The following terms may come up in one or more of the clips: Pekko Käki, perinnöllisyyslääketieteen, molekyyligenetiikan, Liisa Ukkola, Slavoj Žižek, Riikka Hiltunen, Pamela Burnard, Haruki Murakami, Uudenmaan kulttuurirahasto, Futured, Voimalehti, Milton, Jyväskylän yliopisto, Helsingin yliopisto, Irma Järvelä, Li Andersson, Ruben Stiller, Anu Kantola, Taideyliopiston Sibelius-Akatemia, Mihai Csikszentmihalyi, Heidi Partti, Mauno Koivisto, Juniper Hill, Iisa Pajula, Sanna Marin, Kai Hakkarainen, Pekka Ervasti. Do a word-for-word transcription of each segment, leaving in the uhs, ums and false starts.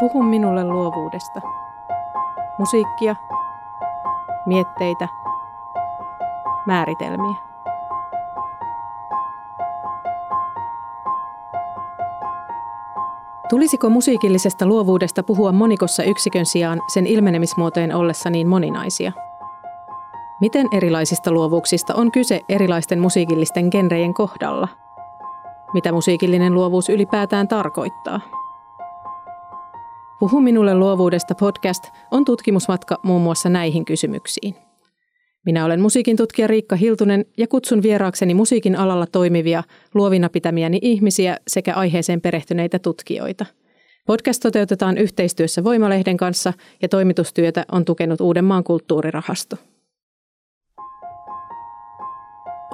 Puhu minulle luovuudesta. Musiikkia, mietteitä, määritelmiä. Tulisiko musiikillisesta luovuudesta puhua monikossa yksikön sijaan sen ilmenemismuotojen ollessa niin moninaisia? Miten erilaisista luovuuksista on kyse erilaisten musiikillisten genrejen kohdalla? Mitä musiikillinen luovuus ylipäätään tarkoittaa? Puhu minulle luovuudesta podcast on tutkimusmatka muun muassa näihin kysymyksiin. Minä olen musiikin tutkija Riikka Hiltunen ja kutsun vieraakseni musiikin alalla toimivia, luovina pitämiäni ihmisiä sekä aiheeseen perehtyneitä tutkijoita. Podcast toteutetaan yhteistyössä Voimalehden kanssa ja toimitustyötä on tukenut Uudenmaan kulttuurirahasto.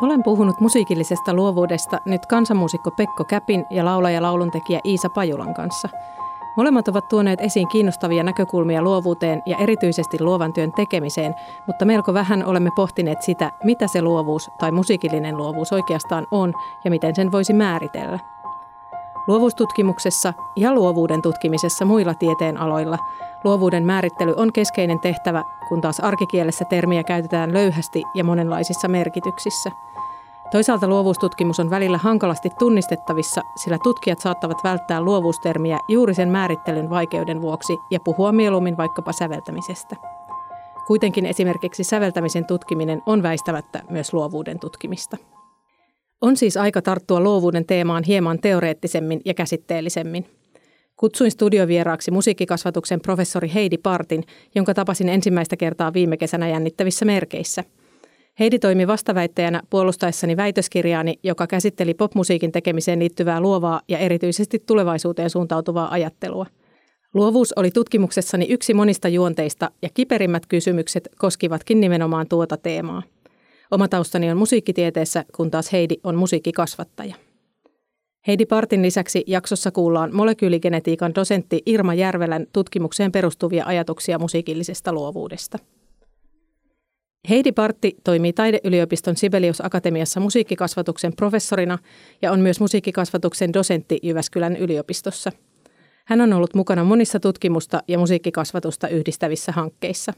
Olen puhunut musiikillisesta luovuudesta nyt kansanmuusikko Pekko Käpin ja laulaja lauluntekijä Iisa Pajulan kanssa. Molemmat ovat tuoneet esiin kiinnostavia näkökulmia luovuuteen ja erityisesti luovan työn tekemiseen, mutta melko vähän olemme pohtineet sitä, mitä se luovuus tai musiikillinen luovuus oikeastaan on ja miten sen voisi määritellä. Luovuustutkimuksessa ja luovuuden tutkimisessa muilla tieteenaloilla luovuuden määrittely on keskeinen tehtävä, kun taas arkikielessä termiä käytetään löyhästi ja monenlaisissa merkityksissä. Toisaalta luovuustutkimus on välillä hankalasti tunnistettavissa, sillä tutkijat saattavat välttää luovuustermiä juuri sen määrittelyn vaikeuden vuoksi ja puhua mieluummin vaikkapa säveltämisestä. Kuitenkin esimerkiksi säveltämisen tutkiminen on väistämättä myös luovuuden tutkimista. On siis aika tarttua luovuuden teemaan hieman teoreettisemmin ja käsitteellisemmin. Kutsuin studiovieraaksi musiikkikasvatuksen professori Heidi Partin, jonka tapasin ensimmäistä kertaa viime kesänä jännittävissä merkeissä. Heidi toimi vastaväittäjänä puolustaessani väitöskirjaani, joka käsitteli popmusiikin tekemiseen liittyvää luovaa ja erityisesti tulevaisuuteen suuntautuvaa ajattelua. Luovuus oli tutkimuksessani yksi monista juonteista ja kiperimmät kysymykset koskivatkin nimenomaan tuota teemaa. Oma taustani on musiikkitieteessä, kun taas Heidi on musiikkikasvattaja. Heidi Partin lisäksi jaksossa kuullaan molekyyligenetiikan dosentti Irma Järvelän tutkimukseen perustuvia ajatuksia musiikillisesta luovuudesta. Heidi Partti toimii Taideyliopiston Sibelius-Akatemiassa musiikkikasvatuksen professorina ja on myös musiikkikasvatuksen dosentti Jyväskylän yliopistossa. Hän on ollut mukana monissa tutkimusta ja musiikkikasvatusta yhdistävissä hankkeissa.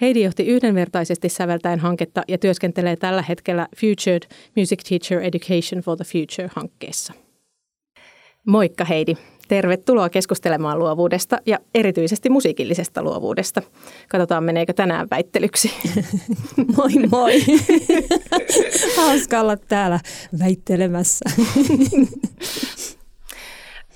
Heidi johti yhdenvertaisesti säveltäen hanketta ja työskentelee tällä hetkellä Futured Music Teacher Education for the Future-hankkeessa. Moikka Heidi! Tervetuloa keskustelemaan luovuudesta ja erityisesti musiikillisesta luovuudesta. Katsotaan, meneekö tänään väittelyksi. Moi moi! Hauska olla täällä väittelemässä.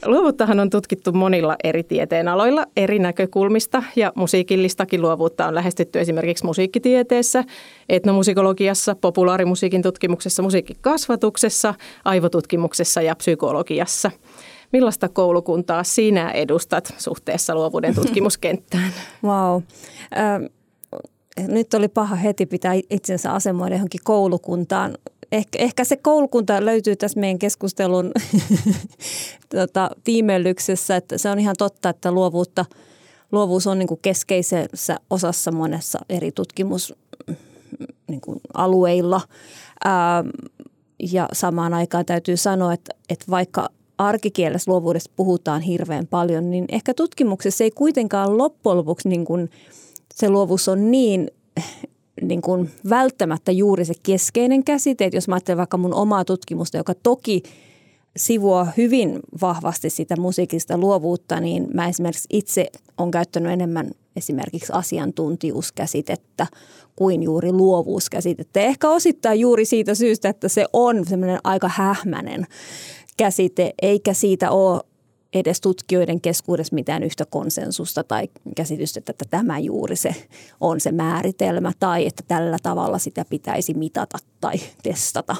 Luovuuttahan on tutkittu monilla eri tieteenaloilla, eri näkökulmista ja musiikillistakin luovuutta on lähestytty esimerkiksi musiikkitieteessä, etnomusikologiassa, populaarimusiikin tutkimuksessa, musiikkikasvatuksessa, aivotutkimuksessa ja psykologiassa. Millaista koulukuntaa sinä edustat suhteessa luovuuden tutkimuskenttään? Vau. Wow. Äh, nyt oli paha heti pitää itsensä asemoida johonkin koulukuntaan. Ehkä, ehkä se koulukunta löytyy tässä meidän keskustelun tota, tiimellyksessä. Että se on ihan totta, että luovuutta, luovuus on niin kuin keskeisessä osassa monessa eri tutkimusalueilla. Äh, ja samaan aikaan täytyy sanoa, että, että vaikka arkikielessä luovuudesta puhutaan hirveän paljon, niin ehkä tutkimuksessa ei kuitenkaan loppujen lopuksi niin kuin se luovuus on niin, niin kuin välttämättä juuri se keskeinen käsite. Että jos mä ajattelen vaikka mun omaa tutkimusta, joka toki sivuaa hyvin vahvasti sitä musiikista luovuutta, niin mä esimerkiksi itse olen käyttänyt enemmän esimerkiksi asiantuntijuuskäsitettä kuin juuri luovuuskäsitettä. Ja ehkä osittain juuri siitä syystä, että se on semmoinen aika hähmäinen käsite, eikä siitä ole edes tutkijoiden keskuudessa mitään yhtä konsensusta tai käsitystä, että tämä juuri se on se määritelmä tai että tällä tavalla sitä pitäisi mitata tai testata.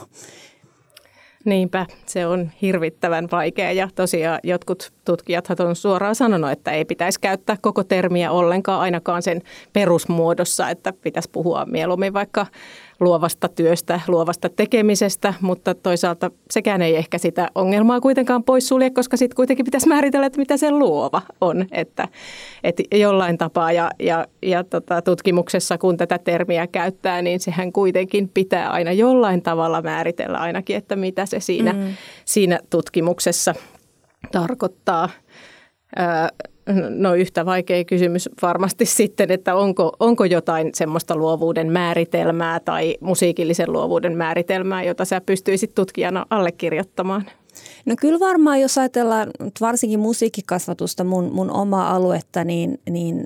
Niinpä, se on hirvittävän vaikea ja tosiaan jotkut tutkijathan on suoraan sanonut, että ei pitäisi käyttää koko termiä ollenkaan ainakaan sen perusmuodossa, että pitäisi puhua mieluummin vaikka luovasta työstä, luovasta tekemisestä, mutta toisaalta sekään ei ehkä sitä ongelmaa kuitenkaan poissulje, koska sitten kuitenkin pitäisi määritellä, että mitä se luova on, että, että jollain tapaa ja, ja, ja tota, tutkimuksessa kun tätä termiä käyttää, niin sehän kuitenkin pitää aina jollain tavalla määritellä ainakin, että mitä se siinä, mm. siinä tutkimuksessa tarkoittaa. Öö, No yhtä vaikea kysymys varmasti sitten, että onko, onko jotain semmoista luovuuden määritelmää tai musiikillisen luovuuden määritelmää, jota sä pystyisit tutkijana allekirjoittamaan? No kyllä varmaan, jos ajatellaan varsinkin musiikkikasvatusta, mun, mun omaa aluetta, niin, niin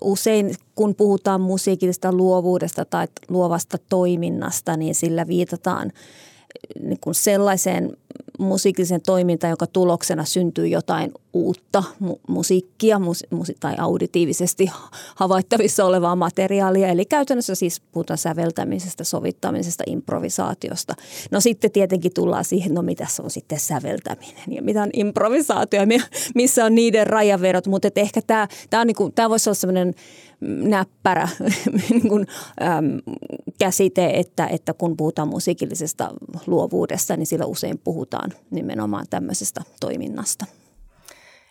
usein kun puhutaan musiikillisesta luovuudesta tai luovasta toiminnasta, niin sillä viitataan niin kuin sellaiseen musiikillisen toimintaan, jonka tuloksena syntyy jotain uutta mu- musiikkia musi- tai auditiivisesti havaittavissa olevaa materiaalia. Eli käytännössä siis puhutaan säveltämisestä, sovittamisesta, improvisaatiosta. No sitten tietenkin tullaan siihen, no mitä se on sitten säveltäminen ja mitä on improvisaatio ja missä on niiden rajaverot. Mutta ehkä tämä, tämä, on niin kuin, tämä voisi olla sellainen näppärä niin kuin, äm, käsite, että, että kun puhutaan musiikillisesta luovuudesta, niin sillä usein puhutaan nimenomaan tämmöisestä toiminnasta.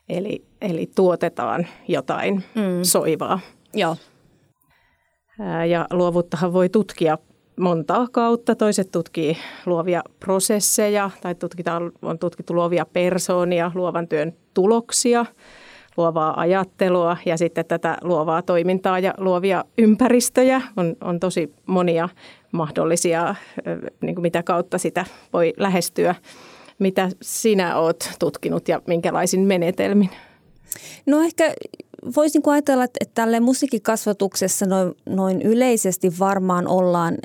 Eli, eli tuotetaan jotain mm. soivaa. Joo. Ja luovuuttahan voi tutkia montaa kautta. Toiset tutkii luovia prosesseja tai tutkitaan, on tutkittu luovia persoonia, luovan työn tuloksia, luovaa ajattelua ja sitten tätä luovaa toimintaa ja luovia ympäristöjä on, on tosi monia mahdollisia, niin kuin mitä kautta sitä voi lähestyä. Mitä sinä olet tutkinut ja minkälaisin menetelmin? No ehkä voisin ajatella, että tälle musiikkikasvatuksessa noin, noin yleisesti varmaan ollaan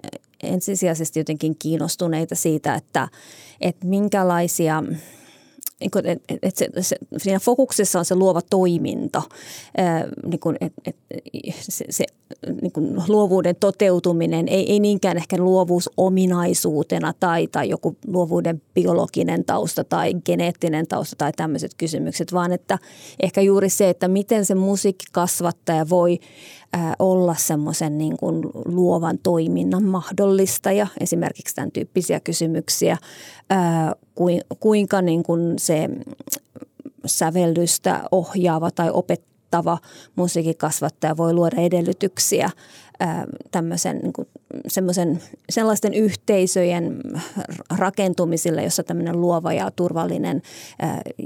ensisijaisesti jotenkin kiinnostuneita siitä, että, että minkälaisia... Että se, se, siinä fokuksessa on se luova toiminta, ää, niin kuin, et, et, se, se niin kuin luovuuden toteutuminen, ei, ei niinkään ehkä luovuus ominaisuutena tai, tai joku luovuuden biologinen tausta tai geneettinen tausta tai tämmöiset kysymykset, vaan että ehkä juuri se, että miten se musiikkikasvattaja voi ää, olla semmoisen niin kuin luovan toiminnan mahdollistaja, esimerkiksi tämän tyyppisiä kysymyksiä, ää, kuinka niin kuin se sävellystä ohjaava tai opettava musiikkikasvattaja voi luoda edellytyksiä tämmöisen, niin kuin, semmoisen, sellaisten yhteisöjen rakentumisille, jossa tämmöinen luova ja turvallinen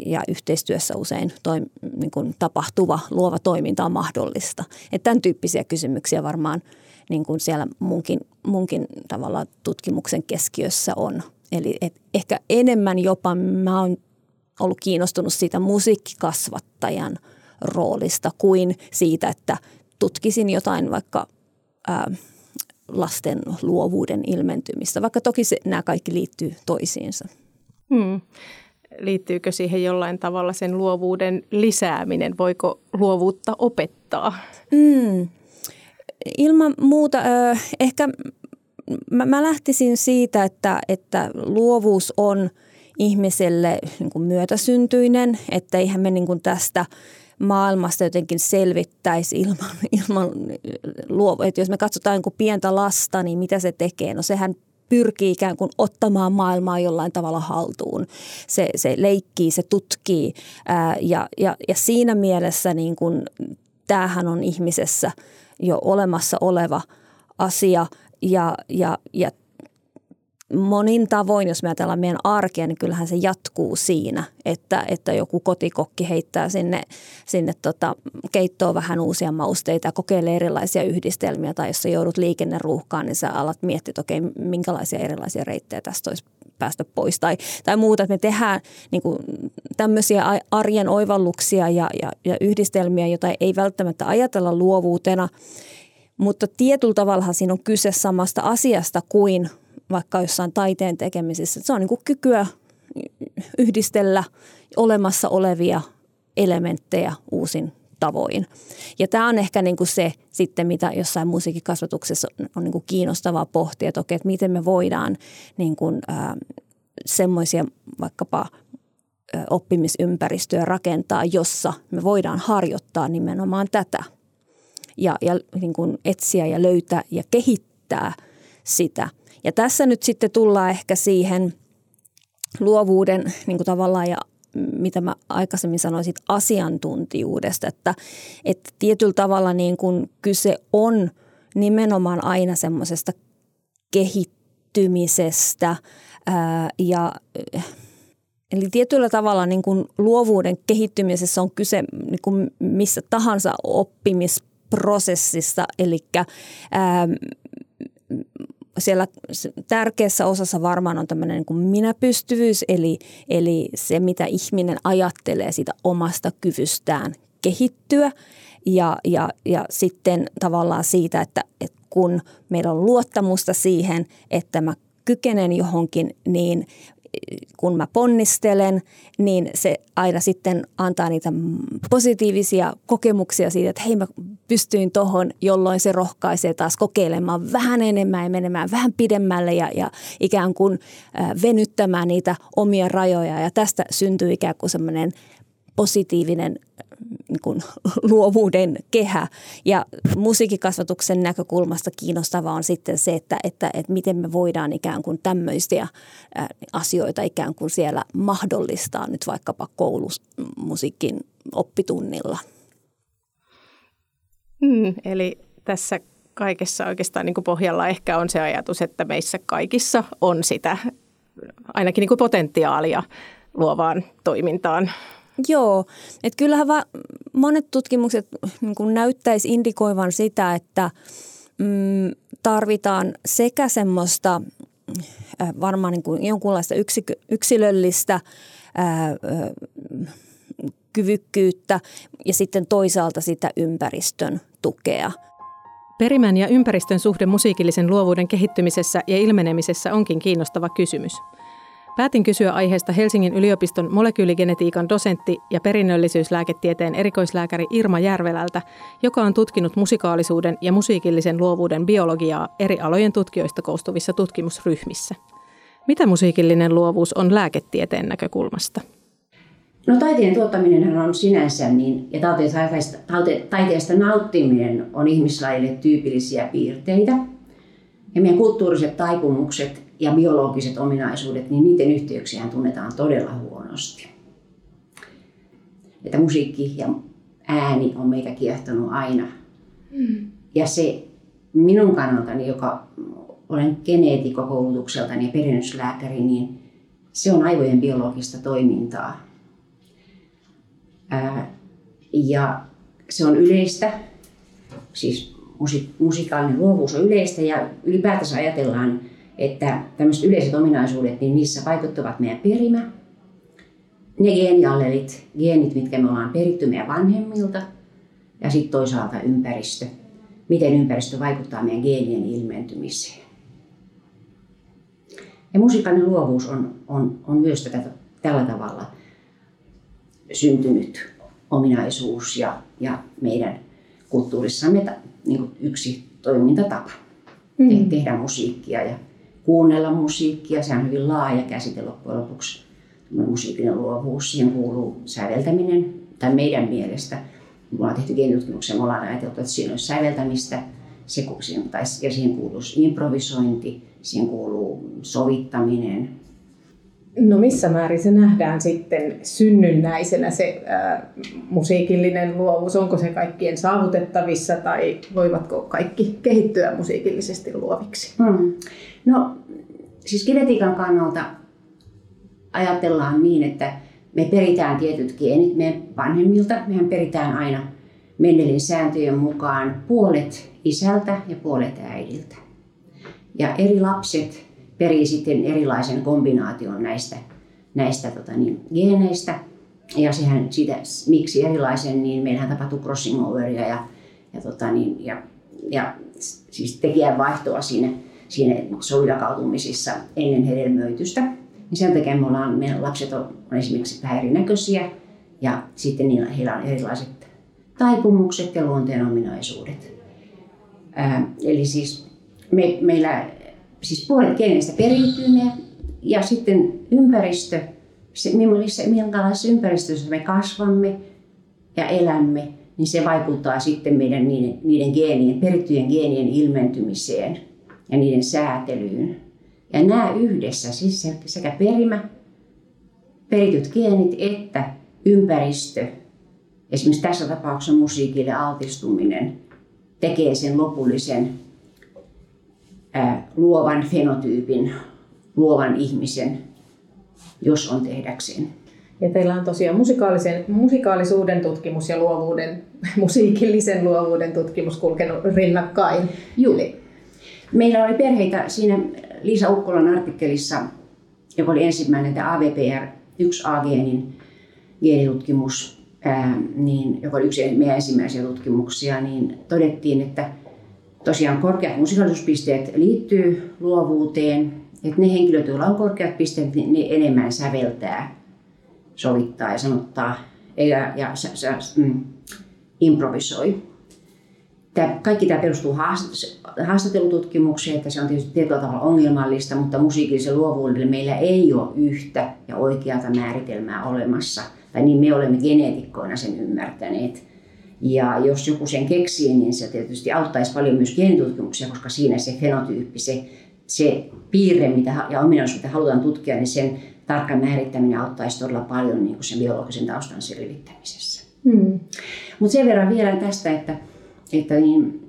ja yhteistyössä usein toim, niin kuin tapahtuva luova toiminta on mahdollista. Että tämän tyyppisiä kysymyksiä varmaan niin kuin siellä munkin, munkin tavallaan tutkimuksen keskiössä on. Eli et ehkä enemmän jopa mä oon ollut kiinnostunut siitä musiikkikasvattajan roolista kuin siitä, että tutkisin jotain vaikka ää, lasten luovuuden ilmentymistä, vaikka toki se, nämä kaikki liittyy toisiinsa. Hmm. Liittyykö siihen jollain tavalla sen luovuuden lisääminen? Voiko luovuutta opettaa? Hmm. Ilman muuta ö, ehkä... Mä, mä lähtisin siitä, että, että luovuus on ihmiselle niin kuin myötäsyntyinen, että eihän me niin kuin tästä maailmasta jotenkin selvittäisi ilman, ilman luovuutta. Että jos me katsotaan niin kuin pientä lasta, niin mitä se tekee? No sehän pyrkii ikään kuin ottamaan maailmaa jollain tavalla haltuun. Se, se leikkii, se tutkii ää, ja, ja, ja siinä mielessä niin kuin, tämähän on ihmisessä jo olemassa oleva asia. Ja, ja, ja monin tavoin, jos me ajatellaan meidän arkea, niin kyllähän se jatkuu siinä, että, että joku kotikokki heittää sinne, sinne tota, keittoon vähän uusia mausteita ja kokeilee erilaisia yhdistelmiä. Tai jos sä joudut liikenneruuhkaan, niin sä alat miettiä, että okei, minkälaisia erilaisia reittejä tästä olisi päästä pois tai, tai muuta. Että me tehdään niin kuin, tämmöisiä arjen oivalluksia ja, ja, ja yhdistelmiä, joita ei välttämättä ajatella luovuutena. Mutta tietyllä tavalla siinä on kyse samasta asiasta kuin vaikka jossain taiteen tekemisessä. Se on niin kuin kykyä yhdistellä olemassa olevia elementtejä uusin tavoin. Ja tämä on ehkä niin kuin se sitten, mitä jossain musiikkikasvatuksessa on niin kuin kiinnostavaa pohtia, että, okei, että miten me voidaan niin kuin, ää, semmoisia vaikkapa ää, oppimisympäristöä rakentaa, jossa me voidaan harjoittaa nimenomaan tätä ja, ja niin kuin etsiä ja löytää ja kehittää sitä. Ja tässä nyt sitten tullaan ehkä siihen luovuuden niin kuin tavallaan ja mitä mä aikaisemmin sanoisin, asiantuntijuudesta, että, että tietyllä tavalla niin kuin kyse on nimenomaan aina semmoisesta kehittymisestä ää, ja eli tietyllä tavalla niin kuin luovuuden kehittymisessä on kyse niin kuin missä tahansa oppimisprosessissa, eli ää, siellä tärkeässä osassa varmaan on tämmöinen niin kuin minäpystyvyys, eli, eli se, mitä ihminen ajattelee siitä omasta kyvystään kehittyä ja, ja, ja sitten tavallaan siitä, että, että kun meillä on luottamusta siihen, että mä kykenen johonkin, niin kun mä ponnistelen, niin se aina sitten antaa niitä positiivisia kokemuksia siitä, että hei mä pystyin tohon, jolloin se rohkaisee taas kokeilemaan vähän enemmän ja menemään vähän pidemmälle ja, ja ikään kuin venyttämään niitä omia rajoja. Ja tästä syntyy ikään kuin semmoinen positiivinen niin kuin, luovuuden kehä. Ja musiikkikasvatuksen näkökulmasta kiinnostavaa on sitten se, että, että, että miten me voidaan ikään kuin tämmöisiä asioita ikään kuin siellä mahdollistaa nyt vaikkapa koulumusiikin oppitunnilla. Mm, eli tässä kaikessa oikeastaan niin kuin pohjalla ehkä on se ajatus, että meissä kaikissa on sitä ainakin niin kuin potentiaalia luovaan toimintaan. Joo, että kyllähän va- monet tutkimukset niin kun näyttäisi indikoivan sitä, että mm, tarvitaan sekä semmoista äh, varmaan niin kuin jonkunlaista yksik- yksilöllistä äh, äh, kyvykkyyttä ja sitten toisaalta sitä ympäristön tukea. Perimän ja ympäristön suhde musiikillisen luovuuden kehittymisessä ja ilmenemisessä onkin kiinnostava kysymys. Päätin kysyä aiheesta Helsingin yliopiston molekyyligenetiikan dosentti ja perinnöllisyyslääketieteen erikoislääkäri Irma Järvelältä, joka on tutkinut musikaalisuuden ja musiikillisen luovuuden biologiaa eri alojen tutkijoista koostuvissa tutkimusryhmissä. Mitä musiikillinen luovuus on lääketieteen näkökulmasta? No taiteen tuottaminen on sinänsä niin, ja taiteesta, taite, taiteesta nauttiminen on ihmislajille tyypillisiä piirteitä. Ja meidän kulttuuriset taipumukset ja biologiset ominaisuudet, niin niiden yhteyksiä tunnetaan todella huonosti. Että musiikki ja ääni on meitä kiehtonut aina. Mm. Ja se minun kannaltani, joka olen geneetikko koulutukseltani ja perinnöslääkäri, niin se on aivojen biologista toimintaa. Ää, ja se on yleistä, siis musi- musikaalinen luovuus on yleistä ja ylipäätänsä ajatellaan, että tämmöiset yleiset ominaisuudet, niin niissä vaikuttavat meidän perimä, ne geeniallelit, geenit, mitkä me ollaan peritty meidän vanhemmilta, ja sitten toisaalta ympäristö, miten ympäristö vaikuttaa meidän geenien ilmentymiseen. Ja musiikallinen luovuus on, on, on myös tätä, tällä tavalla syntynyt ominaisuus ja, ja meidän kulttuurissamme ta, niin kuin yksi toimintatapa. Mm. Tehdä musiikkia ja kuunnella musiikkia. Se on hyvin laaja käsite loppujen lopuksi. Musiikillinen luovuus, siihen kuuluu säveltäminen. Tai meidän mielestä, me ollaan tehty geenitutkimuksia, me ollaan ajateltu, että siinä olisi säveltämistä. Se, ja siihen kuuluu improvisointi, siihen kuuluu sovittaminen. No missä määrin se nähdään sitten synnynnäisenä se äh, musiikillinen luovuus? Onko se kaikkien saavutettavissa tai voivatko kaikki kehittyä musiikillisesti luoviksi? Hmm. No siis genetiikan kannalta ajatellaan niin, että me peritään tietyt geenit meidän vanhemmilta. Mehän peritään aina Mendelin sääntöjen mukaan puolet isältä ja puolet äidiltä. Ja eri lapset perii sitten erilaisen kombinaation näistä, näistä tota niin, geeneistä. Ja sehän siitä, miksi erilaisen, niin meillähän tapahtuu crossing overia ja, ja, tota niin, ja, ja siis tekijänvaihtoa siinä, siinä sovijakautumisissa ennen hedelmöitystä. niin sen takia me ollaan, meidän lapset on, on esimerkiksi vähän erinäköisiä ja sitten niillä, heillä on erilaiset taipumukset ja luonteen ominaisuudet. Ää, eli siis me, meillä siis puolet geeneistä periytyy me, ja sitten ympäristö, se, minkälaisessa ympäristössä me kasvamme ja elämme, niin se vaikuttaa sitten meidän niiden, niiden geenien, perittyjen geenien ilmentymiseen ja niiden säätelyyn. Ja nämä yhdessä, siis sekä perimä, perityt geenit, että ympäristö, esimerkiksi tässä tapauksessa musiikille altistuminen, tekee sen lopullisen ää, luovan fenotyypin, luovan ihmisen, jos on tehdäkseen. Ja teillä on tosiaan musikaalisen, musikaalisuuden tutkimus ja luovuuden, musiikillisen luovuuden tutkimus kulkenut rinnakkain. Juu. Meillä oli perheitä siinä Liisa Ukkolan artikkelissa, joka oli ensimmäinen tämä A V P R yksi A-geenin geenitutkimus, ää, niin, joka oli yksi meidän ensimmäisiä tutkimuksia, niin todettiin, että tosiaan korkeat musikaalisuuspisteet liittyy luovuuteen. Että ne henkilöt, joilla on korkeat pisteet, ne enemmän säveltää, sovittaa ja sanottaa ja, ja sä, sä, mm, improvisoi. Tämä, kaikki tämä perustuu haastattelututkimukseen, että se on tietysti tietyllä tavalla ongelmallista, mutta musiikilliselle luovuudelle meillä ei ole yhtä ja oikeata määritelmää olemassa. Tai niin me olemme geneetikkoina sen ymmärtäneet. Ja jos joku sen keksii, niin se tietysti auttaisi paljon myös geenitutkimuksia, koska siinä se fenotyyppi, se, se piirre mitä, ja ominaisuus, mitä halutaan tutkia, niin sen tarkka määrittäminen auttaisi todella paljon niin kuin sen biologisen taustan selvittämisessä. Hmm. Mutta sen verran vielä tästä, että Että niin,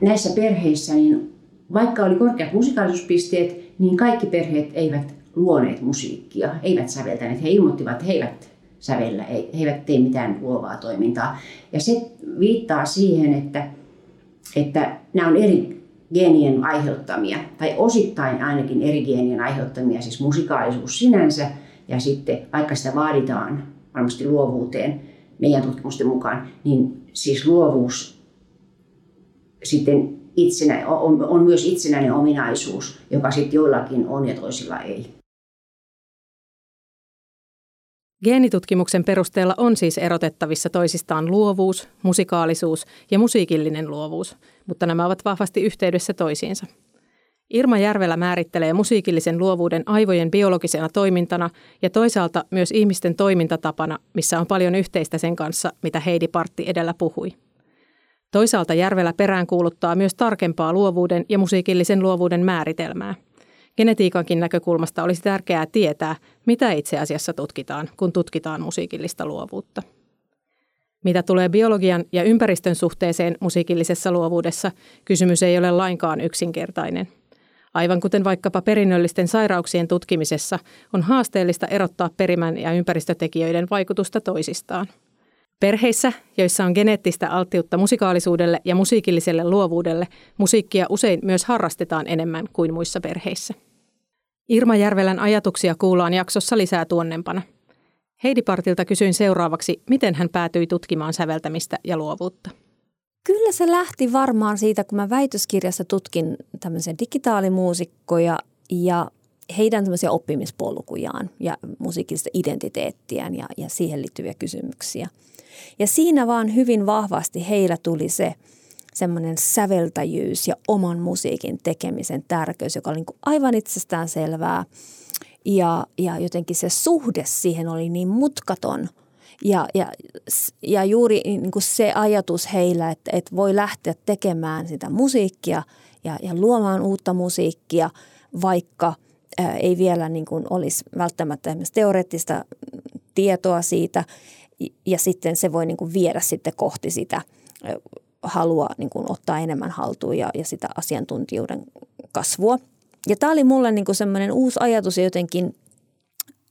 näissä perheissä, niin, vaikka oli korkeat musikaalisuuspisteet, niin kaikki perheet eivät luoneet musiikkia, eivät säveltäneet. He ilmoittivat, että he eivät sävellä, he eivät tee mitään luovaa toimintaa. Ja se viittaa siihen, että, että nämä on eri geenien aiheuttamia, tai osittain ainakin eri geenien aiheuttamia, siis musikaalisuus sinänsä, ja sitten vaikka sitä vaaditaan varmasti luovuuteen meidän tutkimusten mukaan, niin siis luovuus sitten itsenä, on, on myös itsenäinen ominaisuus, joka sitten joillakin on ja toisilla ei. Geenitutkimuksen perusteella on siis erotettavissa toisistaan luovuus, musikaalisuus ja musiikillinen luovuus, mutta nämä ovat vahvasti yhteydessä toisiinsa. Irma Järvelä määrittelee musiikillisen luovuuden aivojen biologisena toimintana ja toisaalta myös ihmisten toimintatapana, missä on paljon yhteistä sen kanssa, mitä Heidi Partti edellä puhui. Toisaalta Järvelä peräänkuuluttaa myös tarkempaa luovuuden ja musiikillisen luovuuden määritelmää. Genetiikankin näkökulmasta olisi tärkeää tietää, mitä itse asiassa tutkitaan, kun tutkitaan musiikillista luovuutta. Mitä tulee biologian ja ympäristön suhteeseen musiikillisessa luovuudessa, kysymys ei ole lainkaan yksinkertainen. Aivan kuten vaikkapa perinnöllisten sairauksien tutkimisessa, on haasteellista erottaa perimän ja ympäristötekijöiden vaikutusta toisistaan. Perheissä, joissa on geneettistä alttiutta musikaalisuudelle ja musiikilliselle luovuudelle, musiikkia usein myös harrastetaan enemmän kuin muissa perheissä. Irma Järvelän ajatuksia kuullaan jaksossa lisää tuonnempana. Heidi Partilta kysyin seuraavaksi, miten hän päätyi tutkimaan säveltämistä ja luovuutta. Kyllä se lähti varmaan siitä, kun mä väitöskirjassa tutkin tämmöisiä digitaalimuusikkoja ja heidän tämmöisiä oppimispolkujaan ja musiikillista identiteettiään ja, ja siihen liittyviä kysymyksiä. Ja siinä vaan hyvin vahvasti heillä tuli se semmoinen säveltäjyys ja oman musiikin tekemisen tärkeys, joka oli niin kuin aivan itsestään selvää. Ja, ja jotenkin se suhde siihen oli niin mutkaton. Ja, ja, ja juuri niin kuin se ajatus heillä, että, että voi lähteä tekemään sitä musiikkia ja, ja luomaan uutta musiikkia, vaikka ää, ei vielä niin kuin olisi välttämättä esimerkiksi teoreettista tietoa siitä. Ja sitten se voi niin kuin viedä sitten kohti sitä halua niin kuin ottaa enemmän haltuun ja, ja sitä asiantuntijuuden kasvua. Ja tämä oli mulle niin kuin semmoinen uusi ajatus ja jotenkin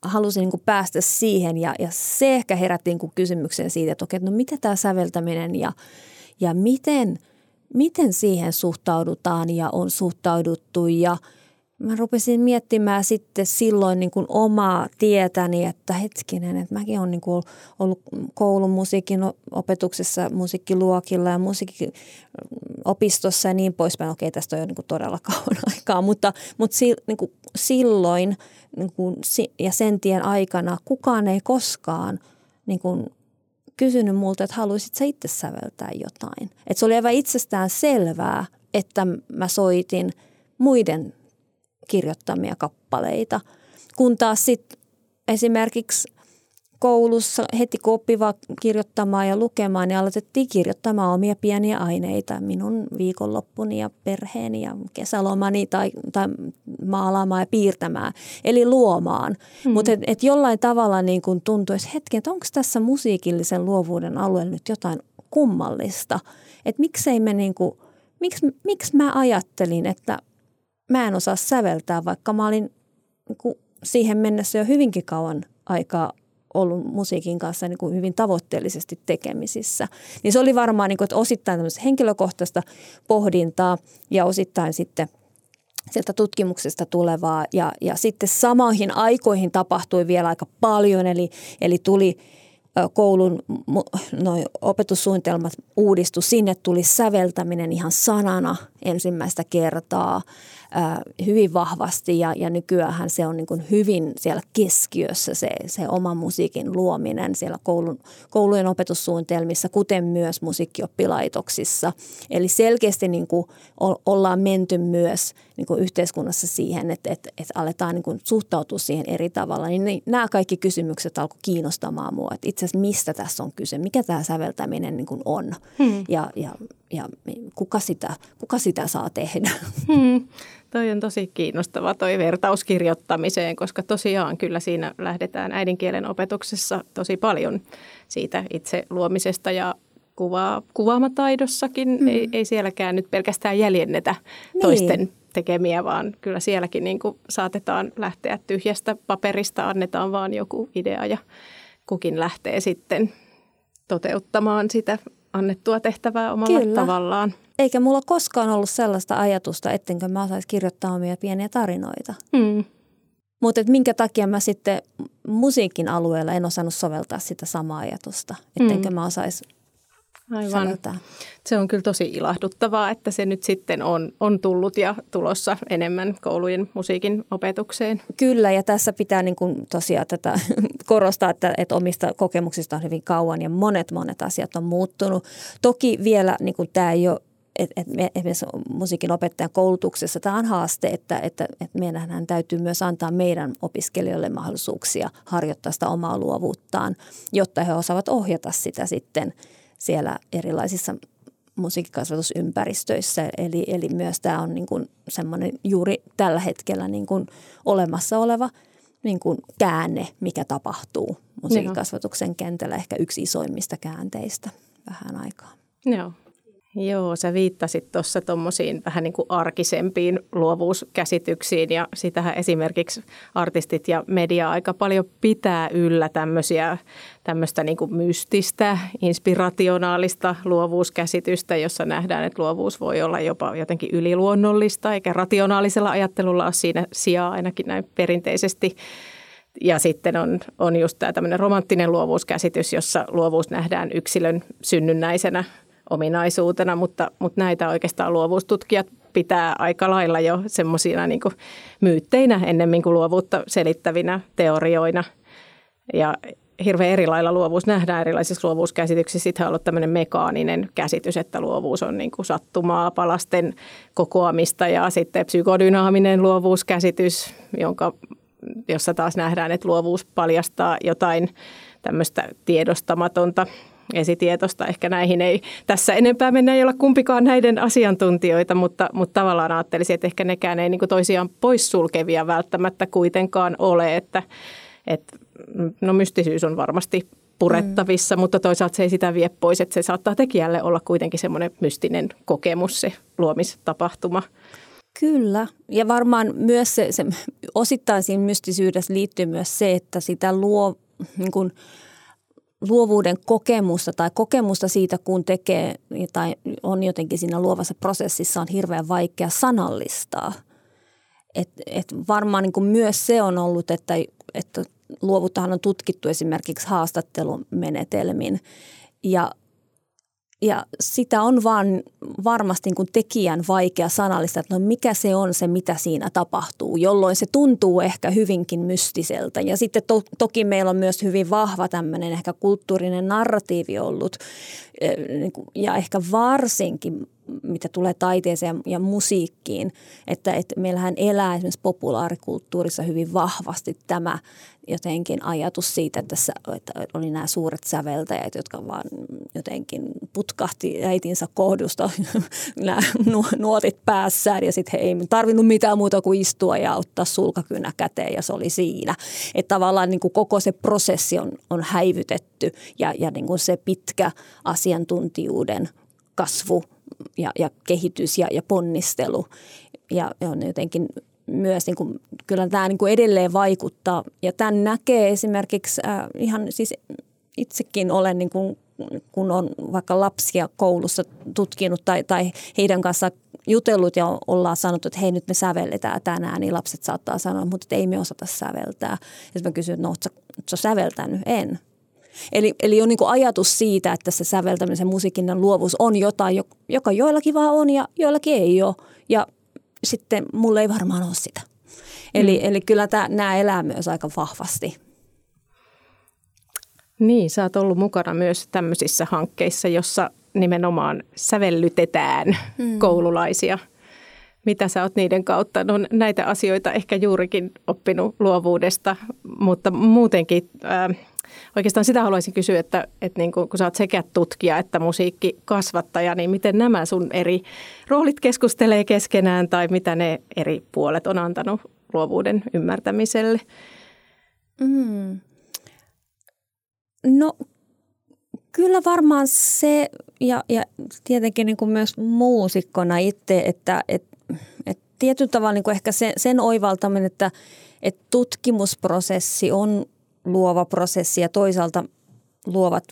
halusin niin kuin päästä siihen. Ja, ja se ehkä herätti niin kuin kysymyksen siitä, että okei, no mitä tämä säveltäminen ja, ja miten, miten siihen suhtaudutaan ja on suhtauduttu ja mä rupesin miettimään sitten silloin niin kuin omaa tietäni, että hetkinen, että mäkin olen niin kuin ollut koulun musiikin opetuksessa, musiikkiluokilla ja musiikkiopistossa ja niin poispäin. Okei, tästä on jo niin kuin todella kauan aikaa, mutta, mutta si, niin kuin silloin niin kuin, ja sen tien aikana kukaan ei koskaan niin kuin kysynyt multa, että haluaisit sä itse säveltää jotain. Että se oli aivan itsestään selvää, että mä soitin muiden kirjoittamia kappaleita, kun taas sitten esimerkiksi koulussa heti kun oppiva kirjoittamaan ja lukemaan, niin aloitettiin kirjoittamaan omia pieniä aineita, minun viikonloppuni ja perheeni ja kesälomani tai, tai maalaamaan ja piirtämään, eli luomaan. Mm-hmm. Mutta et, et jollain tavalla niin kun tuntuisi hetken, että onko tässä musiikillisen luovuuden alueella nyt jotain kummallista, että miksei me niin kuin, miksi, miksi mä ajattelin, että mä en osaa säveltää, vaikka mä olin niin siihen mennessä jo hyvinkin kauan aikaa ollut musiikin kanssa niin kuin hyvin tavoitteellisesti tekemisissä. Niin se oli varmaan niin kuin, että osittain tämmöistä henkilökohtaista pohdintaa ja osittain sitten sieltä tutkimuksesta tulevaa. Ja, ja sitten samoihin aikoihin tapahtui vielä aika paljon, eli, eli tuli koulun noi opetussuunnitelmat uudistu, sinne tuli säveltäminen ihan sanana ensimmäistä kertaa ää, hyvin vahvasti ja, ja nykyäänhän se on niin kuin hyvin siellä keskiössä se, se oman musiikin luominen siellä koulun, koulujen opetussuunnitelmissa, kuten myös musiikkioppilaitoksissa. Eli selkeästi niin kuin ollaan menty myös niin kuin yhteiskunnassa siihen, että, että, että aletaan niin kuin suhtautua siihen eri tavalla. Niin nämä kaikki kysymykset alkoi kiinnostamaan mua, että itse asiassa mistä tässä on kyse, mikä tämä säveltäminen niin kuin on hmm. ja, ja, ja kuka, sitä, kuka sitä saa tehdä. Hmm. Toi on tosi kiinnostava toi vertaus kirjoittamiseen, koska tosiaan kyllä siinä lähdetään äidinkielen opetuksessa tosi paljon siitä itse luomisesta ja kuva, kuvaamataidoissakin. Hmm. Ei, ei sielläkään nyt pelkästään jäljennetä niin toisten tekemiä, vaan kyllä sielläkin niin kuin saatetaan lähteä tyhjästä paperista, annetaan vaan joku idea ja kukin lähtee sitten toteuttamaan sitä annettua tehtävää omalla kyllä tavallaan. Eikä mulla koskaan ollut sellaista ajatusta, ettenkö mä osaisi kirjoittaa omia pieniä tarinoita. Mm. Mutta minkä takia mä sitten musiikin alueella en osannut soveltaa sitä samaa ajatusta, ettenkö mm. mä osaisi säveltää. Se on kyllä tosi ilahduttavaa, että se nyt sitten on, on tullut ja tulossa enemmän koulujen musiikin opetukseen. Kyllä, ja tässä pitää niin kuin tosiaan tätä korostaa, että, että omista kokemuksista on hyvin kauan ja monet monet asiat on muuttunut. Toki vielä niin kuin tämä ei ole, että et esimerkiksi musiikin opettajan koulutuksessa tämä on haaste, että, että, että meidän täytyy myös antaa meidän opiskelijoille mahdollisuuksia harjoittaa sitä omaa luovuuttaan, jotta he osaavat ohjata sitä sitten siellä erilaisissa musiikkikasvatusympäristöissä, eli, eli myös tämä on niin kuin semmoinen juuri tällä hetkellä niin kuin olemassa oleva niin kuin käänne, mikä tapahtuu musiikkikasvatuksen kentällä, ehkä yksi isoimmista käänteistä vähän aikaa. Joo. Joo, sä viittasit tuossa tuommoisiin vähän niin kuin arkisempiin luovuuskäsityksiin ja sitähän esimerkiksi artistit ja media aika paljon pitää yllä tämmöisiä, tämmöistä niin kuin mystistä, inspirationaalista luovuuskäsitystä, jossa nähdään, että luovuus voi olla jopa jotenkin yliluonnollista eikä rationaalisella ajattelulla ole siinä sijaa ainakin näin perinteisesti. Ja sitten on, on just tämä tämmöinen romanttinen luovuuskäsitys, jossa luovuus nähdään yksilön synnynnäisenä ominaisuutena, mutta, mutta näitä oikeastaan luovuustutkijat pitää aika lailla jo semmoisina niin kuin myytteinä ennemmin kuin luovuutta selittävinä teorioina. Ja hirveän eri lailla luovuus nähdään erilaisissa luovuuskäsityksissä. Sitten on ollut tämmöinen mekaaninen käsitys, että luovuus on niin kuin sattumaa, palasten kokoamista ja sitten psykodynaaminen luovuuskäsitys, jonka, jossa taas nähdään, että luovuus paljastaa jotain tämmöistä tiedostamatonta esitietosta. Ehkä näihin ei tässä enempää mennä, ei olla kumpikaan näiden asiantuntijoita, mutta, mutta tavallaan ajattelisin, että ehkä nekään ei niin kuin toisiaan poissulkevia välttämättä kuitenkaan ole. Että, että, no mystisyys on varmasti purettavissa, mm. mutta toisaalta se ei sitä vie pois, että se saattaa tekijälle olla kuitenkin semmoinen mystinen kokemus, se luomistapahtuma. Kyllä. Ja varmaan myös se, se osittain siinä mystisyydessä liittyy myös se, että sitä luo niin kuin luovuuden kokemusta tai kokemusta siitä, kun tekee tai on jotenkin siinä luovassa prosessissa, on hirveän vaikea sanallistaa. Et, et varmaan niin kuin myös se on ollut, että, että luovuttahan on tutkittu esimerkiksi haastattelumenetelmin ja, ja sitä on vaan varmasti niin kuin tekijän vaikea sanallista, että no mikä se on se, mitä siinä tapahtuu, jolloin se tuntuu ehkä hyvinkin mystiseltä. Ja sitten to, toki meillä on myös hyvin vahva tämmöinen ehkä kulttuurinen narratiivi ollut ja ehkä varsinkin mitä tulee taiteeseen ja musiikkiin, että, että meillähän elää esimerkiksi populaarikulttuurissa hyvin vahvasti tämä jotenkin ajatus siitä, että, tässä, että oli nämä suuret säveltäjät, jotka vaan jotenkin putkahti äitinsä kohdusta nämä nuotit päässään ja sitten he ei tarvinnut mitään muuta kuin istua ja ottaa sulkakynä käteen ja se oli siinä. Että tavallaan niin kuin koko se prosessi on, on häivytetty ja, ja niin kuin se pitkä asiantuntijuuden kasvu Ja, ja kehitys ja, ja ponnistelu. Ja on jotenkin myös, niin kuin, kyllä tämä niin kuin edelleen vaikuttaa. Ja tämän näkee esimerkiksi äh, ihan siis itsekin olen, niin kuin, kun on vaikka lapsia koulussa tutkinut tai, tai heidän kanssaan jutellut ja ollaan sanottu, että hei nyt me sävelletään tänään, niin lapset saattaa sanoa, mutta että ei me osata säveltää. Ja sitten mä kysyn, että no ootko sä säveltänyt? En. Eli, eli on niin kuin ajatus siitä, että se säveltämisen musiikin luovuus on jotain, joka joillakin vaan on ja joillakin ei ole. Ja sitten mulle ei varmaan ole sitä. Eli, mm. eli kyllä tämä, nämä elää myös aika vahvasti. Niin, sä oot ollut mukana myös tämmöisissä hankkeissa, jossa nimenomaan sävellytetään mm. koululaisia. Mitä sä oot niiden kautta? No näitä asioita ehkä juurikin oppinut luovuudesta, mutta muutenkin... Ää, Oikeastaan sitä haluaisin kysyä, että, että niin kun, kun sä oot sekä tutkija että musiikkikasvattaja, niin miten nämä sun eri roolit keskustelee keskenään tai mitä ne eri puolet on antanut luovuuden ymmärtämiselle? Mm. No kyllä varmaan se ja, ja tietenkin niin kuin myös muusikkona itse, että et, et tietyllä tavalla niin kuin ehkä sen, sen oivaltaminen, että et tutkimusprosessi on luova prosessi ja toisaalta luovat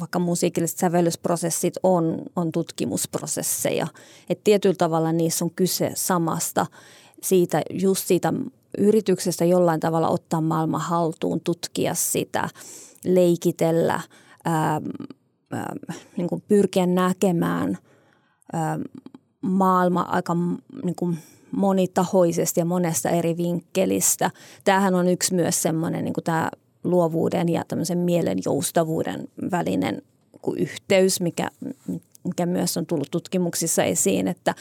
vaikka musiikilliset sävellysprosessit on, on tutkimusprosesseja. Et tietyllä tavalla niissä on kyse samasta siitä, just siitä yrityksestä jollain tavalla ottaa maailman haltuun, tutkia sitä, leikitellä, ää, ää, niin kuin pyrkiä näkemään ää, maailma aika niin kuin monitahoisesti ja monesta eri vinkkelistä. Tämähän on yksi myös semmoinen niin kuin tämä luovuuden ja tämmöisen mielen joustavuuden välinen yhteys, mikä, mikä myös on tullut tutkimuksissa esiin. Että,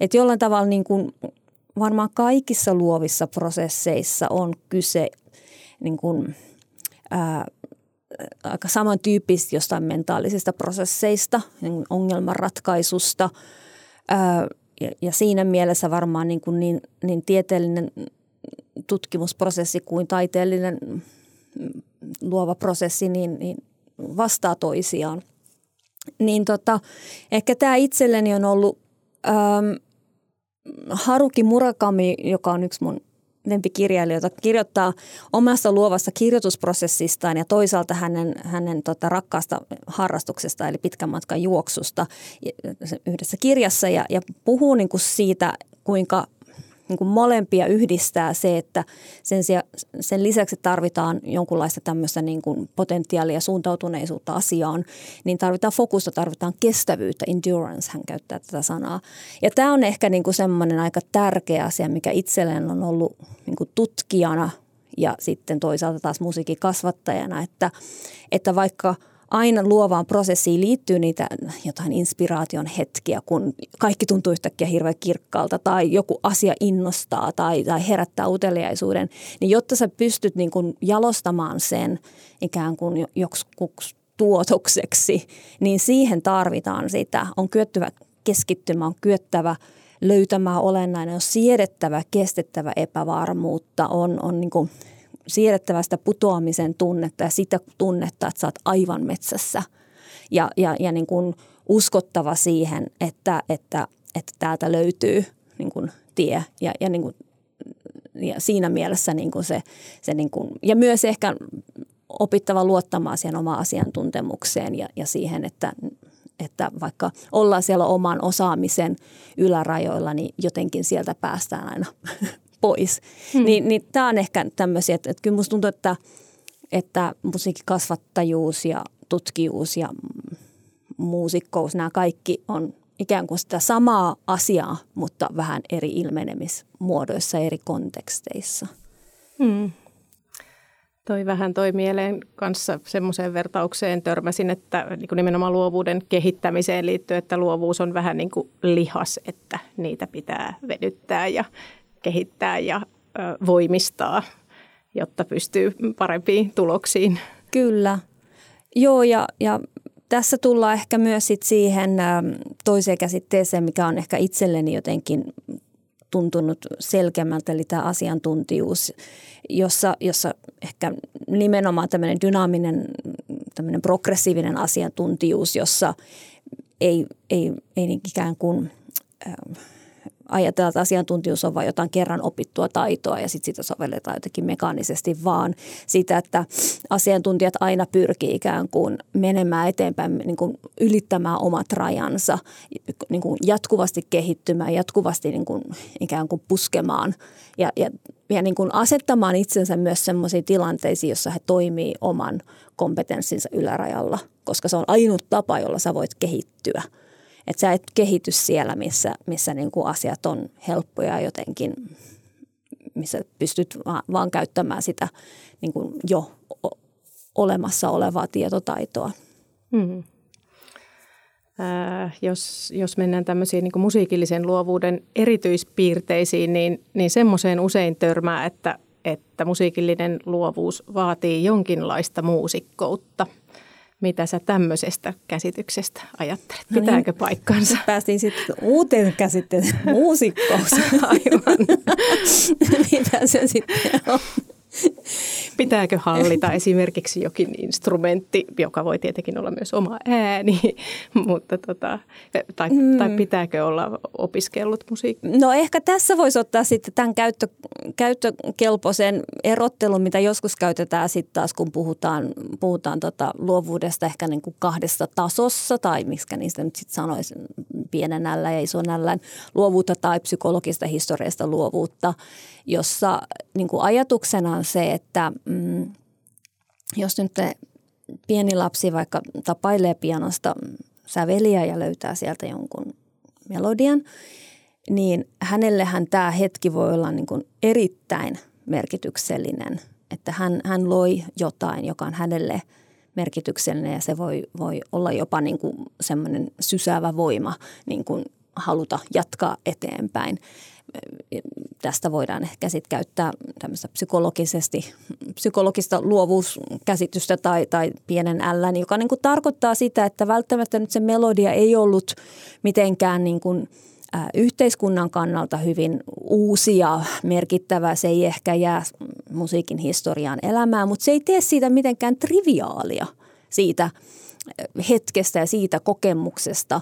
että jollain tavalla niin kuin varmaan kaikissa luovissa prosesseissa on kyse niin kuin, ää, aika samantyyppistä jostain mentaalisista prosesseista, niin ongelmanratkaisusta, ää, ja siinä mielessä varmaan niin, kuin niin, niin tieteellinen tutkimusprosessi kuin taiteellinen luova prosessi niin, niin vastaa toisiaan. Niin tota, ehkä tämä itselleni on ollut ähm, Haruki Murakami, joka on yksi mun lempikirjailijoita, kirjoittaa omassa luovassa kirjoitusprosessistaan ja toisaalta hänen, hänen tota, rakkaasta harrastuksesta eli pitkän matkan juoksusta yhdessä kirjassa ja, ja puhuu niin kuin siitä, kuinka niin kuin molempia yhdistää se, että sen, sija, sen lisäksi tarvitaan jonkunlaista tämmöistä niin kuin potentiaalia ja suuntautuneisuutta asiaan, niin tarvitaan fokusta, tarvitaan kestävyyttä, endurance, hän käyttää tätä sanaa. Ja tämä on ehkä niin kuin semmoinen aika tärkeä asia, mikä itselleen on ollut niin kuin tutkijana ja sitten toisaalta taas musiikkikasvattajana, että, että vaikka aina luovaan prosessiin liittyy niitä jotain inspiraation hetkiä, kun kaikki tuntuu yhtäkkiä hirveän kirkkaalta tai joku asia innostaa tai, tai herättää uteliaisuuden. Niin jotta sä pystyt niin kun jalostamaan sen ikään kuin joksikuksi tuotokseksi, niin siihen tarvitaan sitä. On kyettävä keskittymään, on kyettävä löytämään olennainen, on siedettävä, kestettävä epävarmuutta, on, on niin kuin siedettävä sitä putoamisen tunnetta ja sitä tunnetta, että sä oot aivan metsässä ja, ja, ja niin kuin uskottava siihen, että, että, että täältä löytyy niin kuin tie ja, ja, niin kuin, ja siinä mielessä niin kuin se, se niin kuin, ja myös ehkä opittava luottamaan siihen omaan asiantuntemukseen ja, ja siihen, että, että vaikka ollaan siellä oman osaamisen ylärajoilla, niin jotenkin sieltä päästään aina pois. Hmm. Niin, niin tämä on ehkä tämmöisiä, että, että kyllä musta tuntuu, että, että musiikkikasvattajuus ja tutkijuus ja muusikkous, nämä kaikki on ikään kuin sitä samaa asiaa, mutta vähän eri ilmenemismuodoissa, eri konteksteissa. Hmm. Toi vähän toi mieleen kanssa semmoiseen vertaukseen törmäsin, että niin kuin nimenomaan luovuuden kehittämiseen liittyen, että luovuus on vähän niin kuin lihas, että niitä pitää venyttää ja kehittää ja ö, voimistaa, jotta pystyy parempiin tuloksiin. Kyllä. Joo, ja, ja tässä tullaan ehkä myös sit siihen toiseen käsitteeseen, mikä on ehkä itselleni jotenkin tuntunut selkeämmältä, eli tämä asiantuntijuus, jossa, jossa ehkä nimenomaan tämmöinen dynaaminen, tämmöinen progressiivinen asiantuntijuus, jossa ei, ei, ei ikään kuin äh, ajatella, että asiantuntijuus on vain jotain kerran opittua taitoa ja sitten sitä sovelletaan jotenkin mekaanisesti, vaan sitä, että asiantuntijat aina pyrkii ikään kuin menemään eteenpäin, niin kuin ylittämään omat rajansa, niin kuin jatkuvasti kehittymään, jatkuvasti niin kuin ikään kuin puskemaan ja, ja, ja niin kuin asettamaan itsensä myös sellaisiin tilanteisiin, jossa he toimii oman kompetenssinsa ylärajalla, koska se on ainut tapa, jolla sä voit kehittyä. Että sä et kehity siellä, missä, missä niin kuin asiat on helppoja jotenkin, missä pystyt vaan, vaan käyttämään sitä niin kuin jo olemassa olevaa tietotaitoa. Mm-hmm. Äh, jos, jos mennään tämmöisiin niin kuin musiikillisen luovuuden erityispiirteisiin, niin, niin semmoiseen usein törmää, että, että musiikillinen luovuus vaatii jonkinlaista muusikkoutta. Mitä sä tämmöisestä käsityksestä ajattelet? No niin, pitääkö paikkansa? Päästiin sitten uuteen käsitteeseen, muusikkous. Aivan. Mitä se sitten on? Pitääkö hallita esimerkiksi jokin instrumentti, joka voi tietenkin olla myös oma ääni, mutta tota, tai, mm. tai pitääkö olla opiskellut musiikkia? No ehkä tässä voisi ottaa sitten tämän käyttö, käyttökelpoisen erottelun, mitä joskus käytetään sitten taas, kun puhutaan, puhutaan tota luovuudesta ehkä niin kuin kahdessa tasossa tai miksikä niistä nyt sitten sanoisi pienenällä ja isonällään luovuutta tai psykologista historiasta luovuutta, jossa niin kuin ajatuksena on se, että mm, jos nyt pieni lapsi vaikka tapailee pianosta säveliä ja löytää sieltä jonkun melodian, niin hänellehän tämä hetki voi olla niin kuin erittäin merkityksellinen, että hän, hän loi jotain, joka on hänelle merkityksellinen ja se voi, voi olla jopa niin kuin semmoinen sysäävä voima niin kuin haluta jatkaa eteenpäin. Tästä voidaan ehkä sitten käyttää tämmöistä psykologisesti, psykologista luovuuskäsitystä tai, tai pienen ällän, joka niin kuin tarkoittaa sitä, että välttämättä nyt se melodia ei ollut mitenkään niin kuin yhteiskunnan kannalta hyvin uusi ja merkittävä. Se ei ehkä jää musiikin historiaan elämään, mutta se ei tee siitä mitenkään triviaalia siitä hetkestä ja siitä kokemuksesta.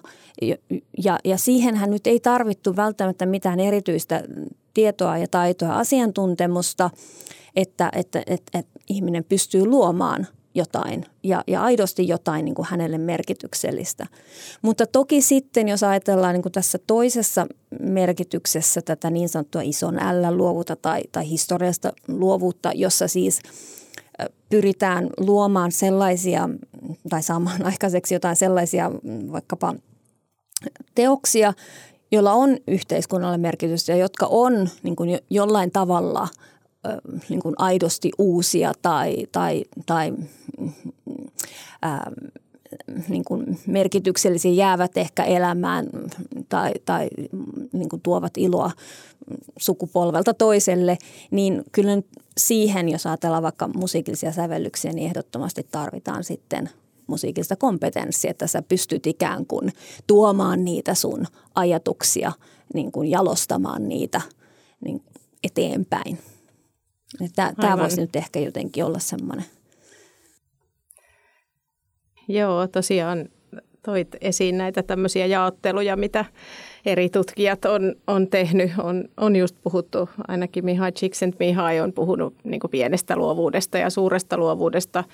Ja, ja siihenhän nyt ei tarvittu välttämättä mitään erityistä tietoa ja taitoa, asiantuntemusta, että, että, että, että ihminen pystyy luomaan jotain ja, ja aidosti jotain niin kuin hänelle merkityksellistä. Mutta toki sitten, jos ajatellaan niin kuin tässä toisessa merkityksessä tätä niin sanottua ison L-luovuutta tai, tai historiasta luovuutta, jossa siis pyritään luomaan sellaisia tai saamaan aikaiseksi jotain sellaisia vaikkapa teoksia, joilla on yhteiskunnalle merkitystä ja jotka on niin kuin jollain tavalla niin kuin aidosti uusia tai, tai, tai ää, niin kuin merkityksellisiä, jäävät ehkä elämään tai, tai niin kuin tuovat iloa sukupolvelta toiselle, niin kyllä siihen, jos ajatellaan vaikka musiikillisia sävellyksiä, niin ehdottomasti tarvitaan sitten musiikillista kompetenssia, että sä pystyt ikään kuin tuomaan niitä sun ajatuksia, niin kuin jalostamaan niitä niin eteenpäin. Tämä voisi nyt ehkä jotenkin olla semmoinen. Joo, tosiaan toit esiin näitä tämmöisiä jaotteluja, mitä eri tutkijat on, on tehnyt. On, on just puhuttu, ainakin Mihai Csikszentmihalyi on puhunut niin kuin pienestä luovuudesta ja suuresta luovuudesta.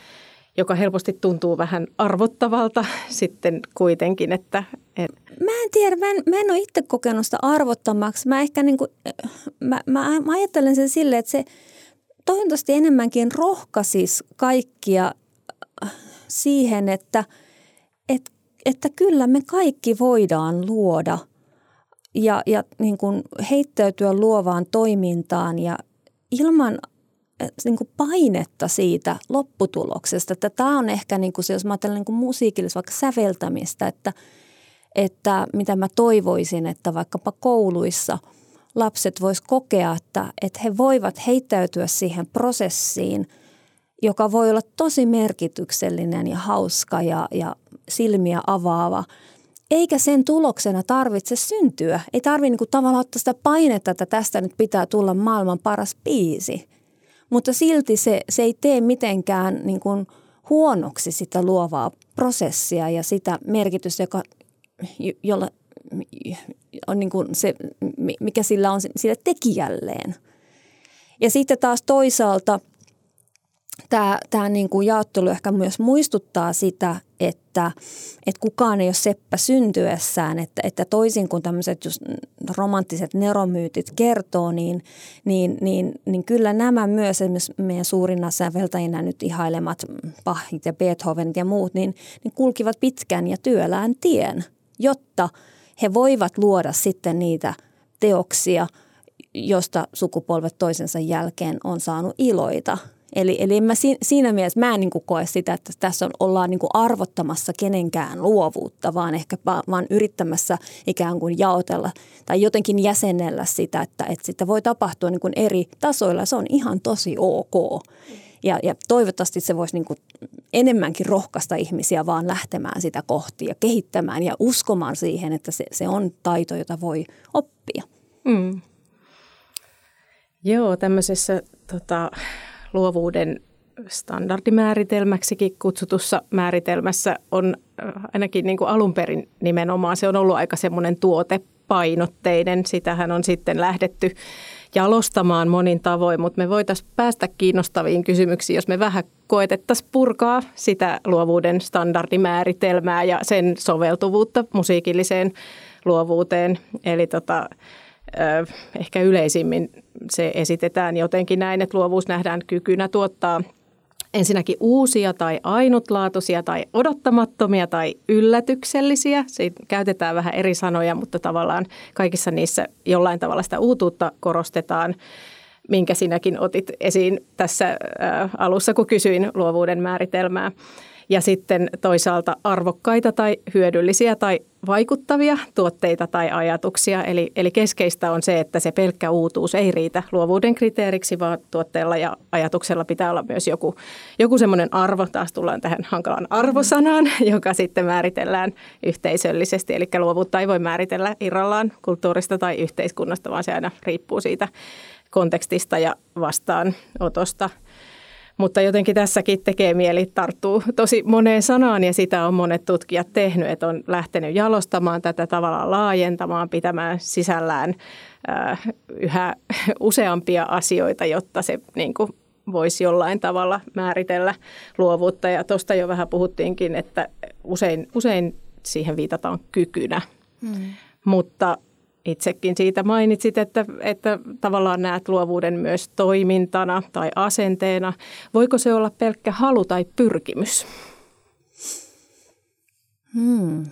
joka helposti tuntuu vähän arvottavalta sitten kuitenkin, että... että. Mä en tiedä, mä en, mä en ole itse kokenut sitä arvottamaksi. Mä ehkä niin kuin, mä, mä, mä ajattelen sen silleen, että se toivottavasti enemmänkin rohkaisisi kaikkia siihen, että, että, että kyllä me kaikki voidaan luoda ja, ja niin kuin heittäytyä luovaan toimintaan ja ilman niin kuin painetta siitä lopputuloksesta. Että tämä on ehkä, niin kuin se, jos mä ajattelen niin kuin musiikillis, vaikka säveltämistä, että, että mitä mä toivoisin, että vaikkapa kouluissa lapset vois kokea, että, että he voivat heittäytyä siihen prosessiin, joka voi olla tosi merkityksellinen ja hauska ja, ja silmiä avaava. Eikä sen tuloksena tarvitse syntyä. Ei tarvitse niin kuin tavallaan ottaa sitä painetta, että tästä nyt pitää tulla maailman paras biisi. Mutta silti se, se ei tee mitenkään niin kuin huonoksi sitä luovaa prosessia ja sitä merkitystä, joka, jolla on niin kuin se, mikä sillä on sille tekijälleen. Ja sitten taas toisaalta tämä, tämä niin kuin jaottelu ehkä myös muistuttaa sitä, että, että kukaan ei ole seppä syntyessään, että, että toisin kuin tämmöiset just romanttiset neromyytit kertoo, niin, niin, niin, niin kyllä nämä myös esimerkiksi meidän suurina säveltäjinä nyt ihailemat Bachit ja Beethovenit ja muut, niin, niin kulkivat pitkän ja työlään tien, jotta he voivat luoda sitten niitä teoksia, josta sukupolvet toisensa jälkeen on saanut iloita. Eli, eli mä, siinä mielessä mä en niin kuin koe sitä, että tässä on, ollaan niin kuin arvottamassa kenenkään luovuutta, vaan ehkä vaan yrittämässä ikään kuin jaotella tai jotenkin jäsenellä sitä, että, että sitä voi tapahtua niin kuin eri tasoilla. Se on ihan tosi ok. Ja, ja toivottavasti se voisi niin kuin enemmänkin rohkaista ihmisiä vaan lähtemään sitä kohti ja kehittämään ja uskomaan siihen, että se, se on taito, jota voi oppia. Mm. Joo, tämmöisessä... Tota... luovuuden standardimääritelmäksikin kutsutussa määritelmässä on ainakin niin kuin alun perin nimenomaan, se on ollut aika semmoinen tuotepainotteinen. Sitähän on sitten lähdetty jalostamaan monin tavoin, mutta me voitaisiin päästä kiinnostaviin kysymyksiin, jos me vähän koetettaisiin purkaa sitä luovuuden standardimääritelmää ja sen soveltuvuutta musiikilliseen luovuuteen. Eli tota... Ehkä yleisimmin se esitetään jotenkin näin, että luovuus nähdään kykynä tuottaa ensinnäkin uusia tai ainutlaatuisia tai odottamattomia tai yllätyksellisiä. Siitä käytetään vähän eri sanoja, mutta tavallaan kaikissa niissä jollain tavalla sitä uutuutta korostetaan, minkä sinäkin otit esiin tässä alussa, kun kysyin luovuuden määritelmää. Ja sitten toisaalta arvokkaita tai hyödyllisiä tai vaikuttavia tuotteita tai ajatuksia. Eli, eli keskeistä on se, että se pelkkä uutuus ei riitä luovuuden kriteeriksi, vaan tuotteella ja ajatuksella pitää olla myös joku, joku semmoinen arvo. Taas tullaan tähän hankalaan arvosanaan, joka sitten määritellään yhteisöllisesti. Eli luovuutta ei voi määritellä irrallaan kulttuurista tai yhteiskunnasta, vaan se aina riippuu siitä kontekstista ja vastaanotosta. Mutta jotenkin tässäkin tekee mieli tarttuu tosi moneen sanaan ja sitä on monet tutkijat tehnyt, että on lähtenyt jalostamaan tätä tavallaan laajentamaan, pitämään sisällään äh, yhä useampia asioita, jotta se niin kuin, voisi jollain tavalla määritellä luovuutta. Ja tuosta jo vähän puhuttiinkin, että usein, usein siihen viitataan kykynä, mm. mutta... Itsekin siitä mainitsit, että, että tavallaan näet luovuuden myös toimintana tai asenteena. Voiko se olla pelkkä halu tai pyrkimys? Hmm.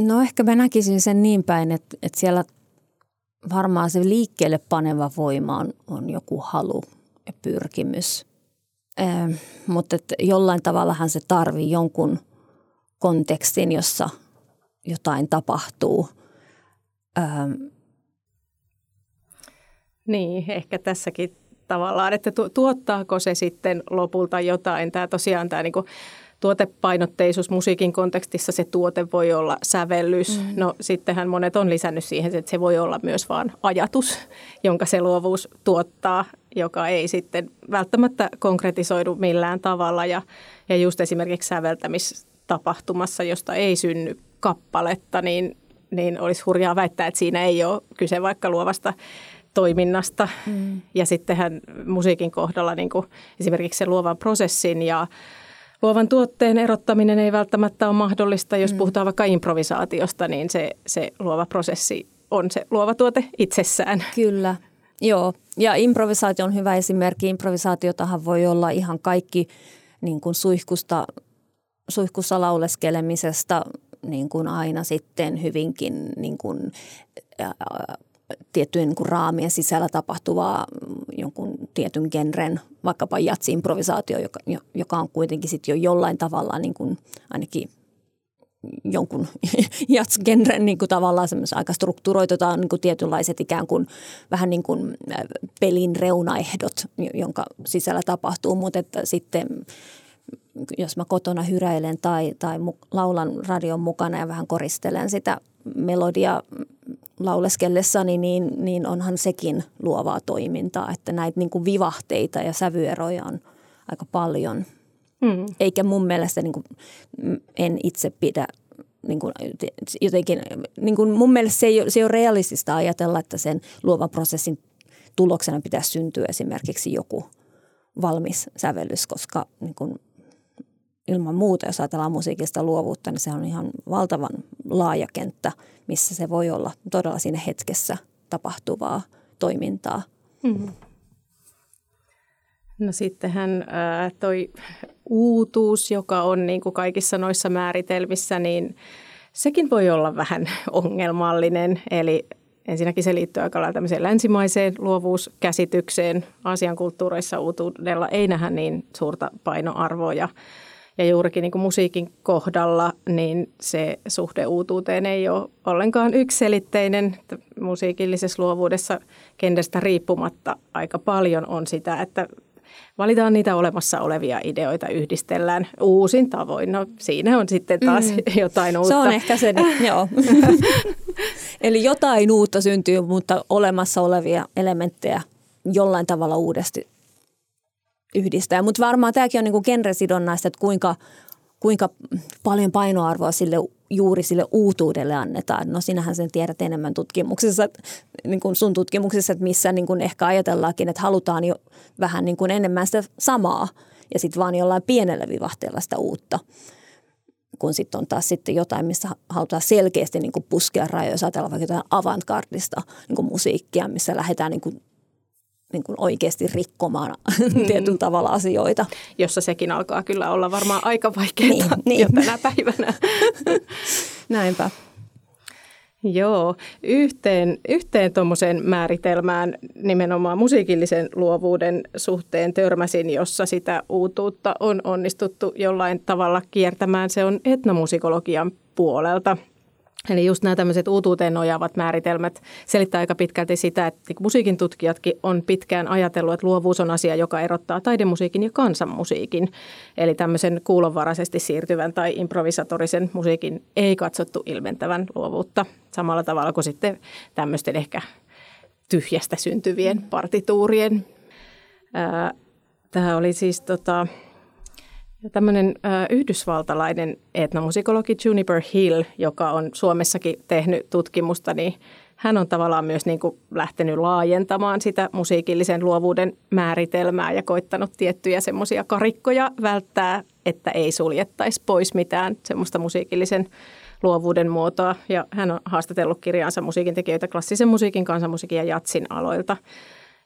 No ehkä mä näkisin sen niin päin, että, että siellä varmaan se liikkeelle paneva voima on, on joku halu ja pyrkimys. Ähm, mutta että jollain tavallahan se tarvii jonkun kontekstin, jossa jotain tapahtuu. Ähm. Niin, ehkä tässäkin tavallaan, että tu- tuottaako se sitten lopulta jotain. Tämä tosiaan tämä niinku tuotepainotteisuus musiikin kontekstissa, se tuote voi olla sävellys. Mm. No sittenhän monet on lisännyt siihen, että se voi olla myös vaan ajatus, jonka se luovuus tuottaa, joka ei sitten välttämättä konkretisoidu millään tavalla. Ja, ja just esimerkiksi säveltämistapahtumassa, josta ei synny kappaletta, niin... niin olisi hurjaa väittää, että siinä ei ole kyse vaikka luovasta toiminnasta. Mm. Ja sittenhän musiikin kohdalla niin kuin esimerkiksi se luovan prosessin ja luovan tuotteen erottaminen ei välttämättä ole mahdollista. Jos mm. puhutaan vaikka improvisaatiosta, niin se, se luova prosessi on se luova tuote itsessään. Kyllä, joo. Ja improvisaatio on hyvä esimerkki. Improvisaatiotahan voi olla ihan kaikki niin kuin suihkusta, suihkussa lauleskelemisesta niin kuin aina sitten hyvinkin niin kuin, ää, tiettyjen niin kuin raamien sisällä tapahtuvaa jonkun tietyn genren, vaikkapa jatsi-improvisaatio, joka, joka on kuitenkin sitten jo jollain tavalla niin kuin ainakin jonkun jats-genren niin kuin tavallaan semmoisen aika strukturoitutaan niin kuin tietynlaiset ikään kuin vähän niin kuin pelin reunaehdot, jonka sisällä tapahtuu, mutta että sitten jos mä kotona hyräilen tai, tai laulan radion mukana ja vähän koristelen sitä melodia lauleskellessani, niin, niin onhan sekin luovaa toimintaa, että näitä niin kuin vivahteita ja sävyeroja on aika paljon. Mm. Eikä mun mielestä, niin kuin, en itse pidä, niin kuin, jotenkin, niin kuin mun mielestä se ei, se ei ole realistista ajatella, että sen luovan prosessin tuloksena pitäisi syntyä esimerkiksi joku valmis sävellys, koska niin kuin, ilman muuta, jos ajatellaan musiikista luovuutta, niin se on ihan valtavan laaja kenttä, missä se voi olla todella siinä hetkessä tapahtuvaa toimintaa. Mm. No sittenhän ää, toi uutuus, joka on niin kuin kaikissa noissa määritelmissä, niin sekin voi olla vähän ongelmallinen. Eli ensinnäkin se liittyy aika lailla tämmöiseen länsimaiseen luovuuskäsitykseen. Aasian kulttuureissa uutuudella ei nähdä niin suurta painoarvoa. Ja juurikin niin kuin musiikin kohdalla, niin se suhde uutuuteen ei ole ollenkaan yksiselitteinen. Musiikillisessa luovuudessa genrestä riippumatta aika paljon on sitä, että valitaan niitä olemassa olevia ideoita, yhdistellään uusin tavoin. No siinä on sitten taas mm. jotain uutta. Se on ehkä se, joo. Eli jotain uutta syntyy, mutta olemassa olevia elementtejä jollain tavalla uudesti yhdistää. Mutta varmaan tämäkin on niinku genresidonnaista, että kuinka, kuinka paljon painoarvoa sille, juuri sille uutuudelle annetaan. No sinähän sen tiedät enemmän tutkimuksessa, niin kuin sun tutkimuksessa, että missä niin kuin ehkä ajatellaankin, että halutaan jo vähän niin kuin enemmän sitä samaa ja sitten vaan jollain pienellä vivahteella sitä uutta. Kun sitten on taas sitten jotain, missä halutaan selkeästi niin kuin puskea rajoja, jos ajatellaan vaikka jotain avantgardista niin kuin musiikkia, missä lähdetään niin kuin niin kuin oikeasti rikkomaan tietyllä tavalla asioita. Jossa sekin alkaa kyllä olla varmaan aika vaikeaa niin, jo niin. Tänä päivänä. Näinpä. Joo, yhteen, yhteen tuommoiseen määritelmään nimenomaan musiikillisen luovuuden suhteen törmäsin, jossa sitä uutuutta on onnistuttu jollain tavalla kiertämään. Se on etnomusikologian puolelta. Eli just nämä tämmöiset uutuuteen nojaavat määritelmät selittää aika pitkälti sitä, että musiikin tutkijatkin on pitkään ajatellut, että luovuus on asia, joka erottaa taidemusiikin ja kansanmusiikin. Eli tämmöisen kuulonvaraisesti siirtyvän tai improvisatorisen musiikin ei katsottu ilmentävän luovuutta samalla tavalla kuin sitten tämmöisten ehkä tyhjästä syntyvien partituurien. Tämä oli siis tota... Ja tämmöinen äh, yhdysvaltalainen etnomusikologi Juniper Hill, joka on Suomessakin tehnyt tutkimusta, niin hän on tavallaan myös niin kuin lähtenyt laajentamaan sitä musiikillisen luovuuden määritelmää ja koittanut tiettyjä semmoisia karikkoja välttää, että ei suljettaisi pois mitään semmoista musiikillisen luovuuden muotoa. Ja hän on haastatellut kirjaansa musiikintekijöitä klassisen musiikin, kansanmusiikin ja jatsin aloilta.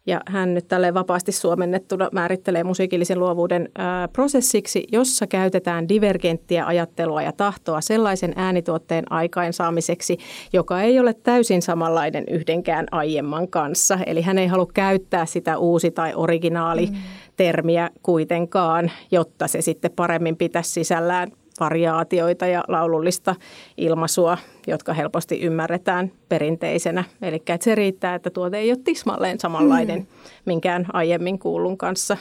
Ja hän nyt tälleen vapaasti suomennettuna määrittelee musiikillisen luovuuden ää, prosessiksi, jossa käytetään divergenttiä ajattelua ja tahtoa sellaisen äänituotteen aikaansaamiseksi, joka ei ole täysin samanlainen yhdenkään aiemman kanssa. Eli hän ei halua käyttää sitä uusi- tai originaali-termiä kuitenkaan, jotta se sitten paremmin pitäisi sisällään variaatioita ja laulullista ilmaisua, jotka helposti ymmärretään perinteisenä. Eli että se riittää, että tuote ei ole tismalleen samanlainen mm. minkään aiemmin kuullun kanssa.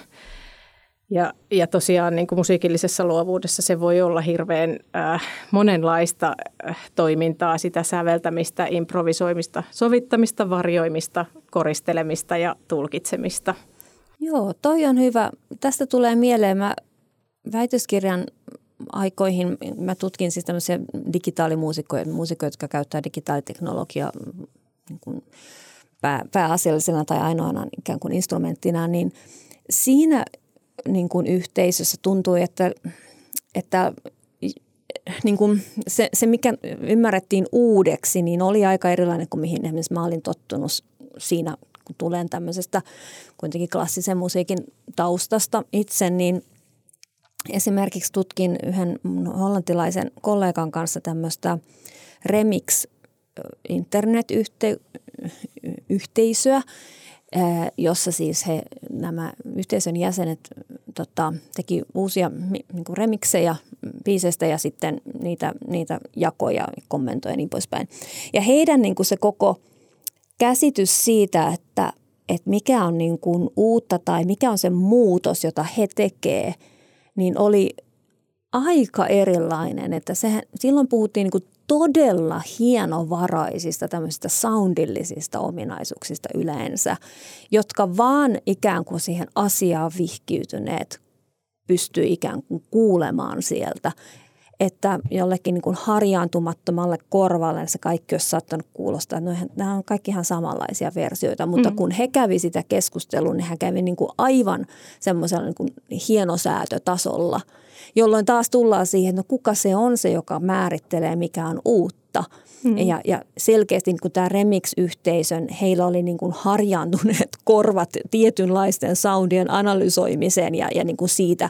Ja, ja tosiaan niin kuin musiikillisessa luovuudessa se voi olla hirveän äh, monenlaista äh, toimintaa, sitä säveltämistä, improvisoimista, sovittamista, varjoimista, koristelemista ja tulkitsemista. Joo, toi on hyvä. Tästä tulee mieleen mä väitöskirjan aikoihin mä tutkin siis tämmöisiä digitaalimuusikkoja, muusikkoja, jotka käyttää digitaaliteknologiaa niin kuin pää, pääasiallisena tai ainoana ikään kuin instrumenttina, niin siinä niin kuin yhteisössä tuntuu, että, että niin kuin se, se, mikä ymmärrettiin uudeksi, niin oli aika erilainen kuin mihin esimerkiksi mä olin tottunut siinä, kun tulen tämmöisestä kuitenkin klassisen musiikin taustasta itse, niin esimerkiksi tutkin yhden hollantilaisen kollegan kanssa tämmöistä remix-internet-yhteisöä, jossa siis he, nämä yhteisön jäsenet tota, teki uusia niinku remixejä biiseistä ja sitten niitä, niitä jakoja, kommentoja ja niin poispäin. Ja heidän niinku se koko käsitys siitä, että, että mikä on niinku uutta tai mikä on se muutos, jota he tekee, niin oli aika erilainen. Että sehän, silloin puhuttiin niinku todella hienovaraisista tämmöisistä soundillisista ominaisuuksista yleensä, jotka vaan ikään kuin siihen asiaan vihkiytyneet pystyy ikään kuin kuulemaan sieltä. Että jollekin niin kuin harjaantumattomalle korvalle se kaikki olisi saattanut kuulostaa, että nämä on kaikki ihan samanlaisia versioita. Mutta mm. kun he kävi sitä keskustelua, niin hän kävi niin kuin aivan semmoisella niin kuin hienosäätötasolla, jolloin taas tullaan siihen, että no kuka se on se, joka määrittelee mikä on uutta. Mm. Ja, ja selkeästi niin kuin tämä remix-yhteisön, heillä oli niin kuin harjaantuneet korvat tietynlaisten soundien analysoimiseen ja, ja niin kuin siitä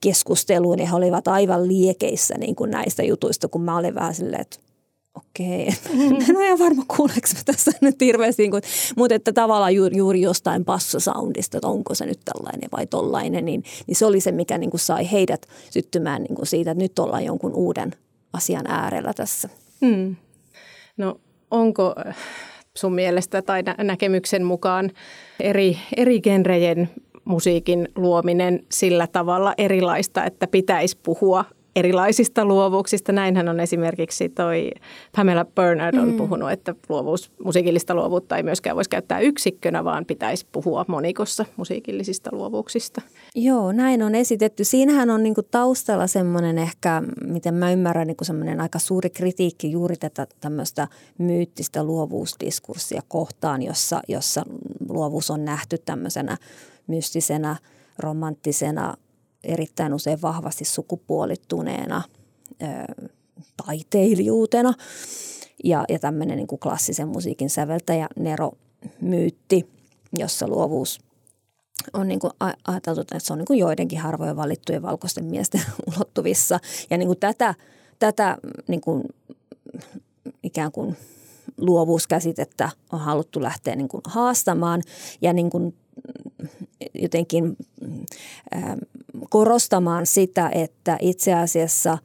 keskusteluun, ja he olivat aivan liekeissä niin kuin näistä jutuista, kun mä olin vähän silleen, että okei, okay. en ole ihan varma kuuleeko mä tässä nyt hirveästi, niin kuin, mutta että tavallaan ju, juuri jostain bassosoundista, että onko se nyt tällainen vai tollainen, niin, niin se oli se, mikä niin kuin sai heidät syttymään niin kuin siitä, että nyt ollaan jonkun uuden asian äärellä tässä. Hmm. No onko sun mielestä tai nä- näkemyksen mukaan eri, eri genrejen musiikin luominen sillä tavalla erilaista, että pitäisi puhua erilaisista luovuuksista? Näinhän on esimerkiksi toi Pamela Burnard on mm. puhunut, että luovuus, musiikillista luovuutta ei myöskään voisi käyttää yksikkönä, vaan pitäisi puhua monikossa musiikillisista luovuuksista. Joo, näin on esitetty. Siinähän on niinku taustalla semmoinen ehkä, miten mä ymmärrän, niinku semmoinen aika suuri kritiikki juuri tätä tämmöistä myyttistä luovuusdiskurssia kohtaan, jossa, jossa luovuus on nähty tämmöisenä mystisenä, romanttisena, erittäin usein vahvasti sukupuolittuneena ö, taiteilijuutena ja, ja tämmöinen niin kuin klassisen musiikin säveltäjä neromyytti, jossa luovuus on niin kuin ajateltu, että se on niin kuin joidenkin harvojen valittujen valkoisten miesten ulottuvissa. Ja niin kuin tätä, tätä niin kuin, ikään kuin luovuuskäsitettä on haluttu lähteä niin kuin haastamaan ja niin kuin jotenkin korostamaan sitä, että itse asiassa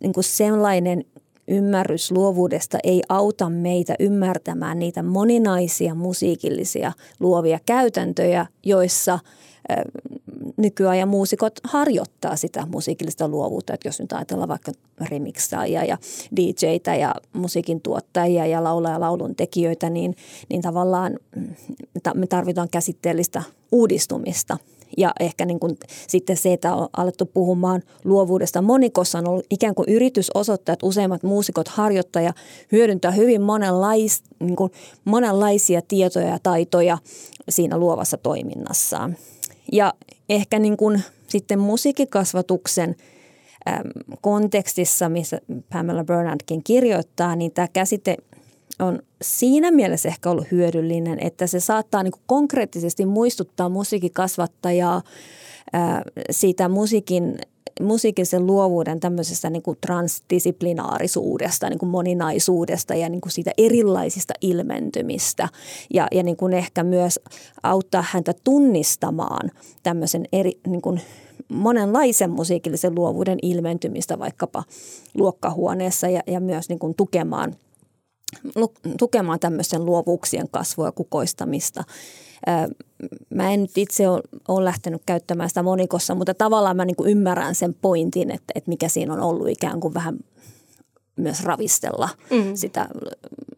niin kuin sellainen ymmärrys luovuudesta ei auta meitä ymmärtämään niitä moninaisia musiikillisia luovia käytäntöjä, joissa nykyajan muusikot harjoittaa sitä musiikillista luovuutta. Että jos nyt ajatellaan vaikka remiksaajia ja D J:tä ja musiikin tuottajia ja laulaa ja laulun tekijöitä, niin, niin tavallaan me tarvitaan käsitteellistä uudistumista. Ja ehkä niin kuin sitten se, että on alettu puhumaan luovuudesta monikossa, on ollut ikään kuin yritys osoittaa, että useimmat muusikot harjoittaa ja hyödyntää hyvin monenlais, niin kuin monenlaisia tietoja ja taitoja siinä luovassa toiminnassaan. Ja ehkä niin kuin sitten musiikkikasvatuksen kontekstissa, missä Pamela Burnardkin kirjoittaa, niin tämä käsite on siinä mielessä ehkä ollut hyödyllinen, että se saattaa niin kuin konkreettisesti muistuttaa musiikkikasvattajaa siitä musiikin, musiikillisen luovuuden tämmöisestä niin kuin transdisiplinarisuudesta, niin kuin moninaisuudesta ja niin kuin siitä erilaisista ilmentymistä. Ja, ja niin kuin ehkä myös auttaa häntä tunnistamaan tämmöisen eri, niin kuin monenlaisen musiikillisen luovuuden ilmentymistä vaikkapa luokkahuoneessa ja, ja myös niin kuin tukemaan tukemaan tämmöisten luovuuksien kasvua ja kukoistamista. Mä en nyt itse ole lähtenyt käyttämään sitä monikossa, mutta tavallaan mä niin kuin ymmärrän sen pointin, että, että mikä siinä on ollut ikään kuin vähän myös ravistella mm. sitä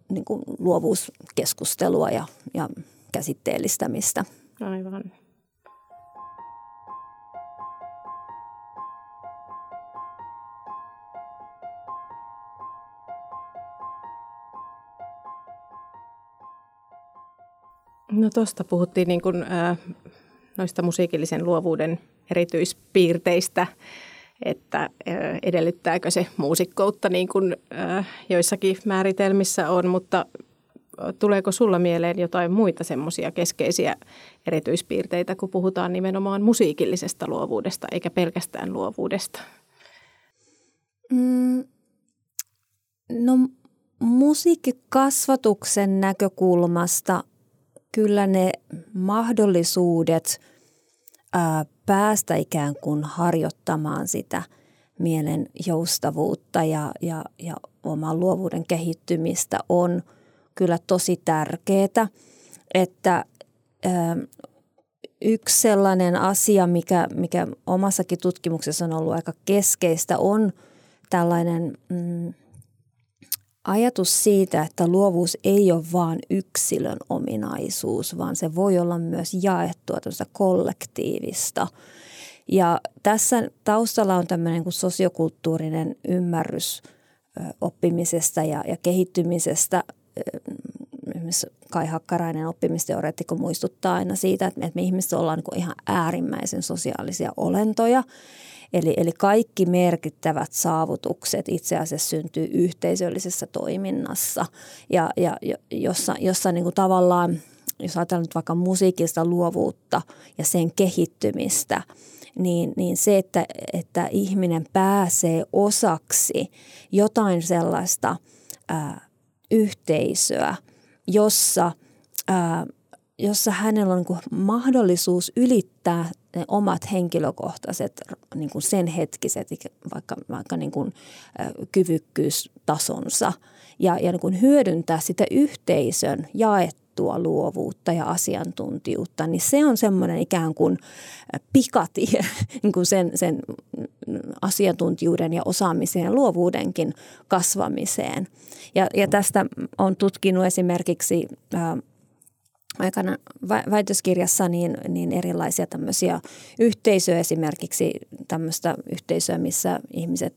niin kuin luovuuskeskustelua ja, ja käsitteellistämistä. Aivan. No tuosta puhuttiin niin kuin, äh, noista musiikillisen luovuuden erityispiirteistä, että äh, edellyttääkö se muusikkoutta niin kuin äh, joissakin määritelmissä on, mutta tuleeko sulla mieleen jotain muita semmoisia keskeisiä erityispiirteitä, kun puhutaan nimenomaan musiikillisesta luovuudesta eikä pelkästään luovuudesta? Mm, no musiikkikasvatuksen näkökulmasta kyllä ne mahdollisuudet ää, päästä ikään kuin harjoittamaan sitä mielen joustavuutta ja, ja, ja oman luovuuden kehittymistä on kyllä tosi tärkeää, että ää, yksi sellainen asia, mikä, mikä omassakin tutkimuksessa on ollut aika keskeistä, on tällainen mm, ajatus siitä, että luovuus ei ole vain yksilön ominaisuus, vaan se voi olla myös jaettua tuosta kollektiivista. Ja tässä taustalla on tämmöinen kuin sosiokulttuurinen ymmärrys oppimisesta ja, ja kehittymisestä. Kai Hakkarainen, oppimisteoreettikko, muistuttaa aina siitä, että me ihmiset ollaan niin kuin ihan äärimmäisen sosiaalisia olentoja. Eli, eli kaikki merkittävät saavutukset itse asiassa syntyy yhteisöllisessä toiminnassa, ja, ja jossa, jossa niin kuin tavallaan, jos ajatellaan nyt vaikka musiikista luovuutta ja sen kehittymistä, niin, niin se, että, että ihminen pääsee osaksi jotain sellaista ää, yhteisöä, jossa, ää, jossa hänellä on niin kuin mahdollisuus ylittää ne omat henkilökohtaiset, niin kuin sen hetkiset, vaikka, vaikka niin kuin, ä, kyvykkyystasonsa ja, ja niin kuin hyödyntää sitä yhteisön jaettua luovuutta ja asiantuntijuutta, niin se on semmoinen ikään kuin pikatie niin kuin sen, sen asiantuntijuuden ja osaamisen ja luovuudenkin kasvamiseen. Ja, ja tästä on tutkinut esimerkiksi ä, aikana väitöskirjassa niin, niin erilaisia tämmöisiä yhteisöjä, esimerkiksi tämmöistä yhteisöä, missä ihmiset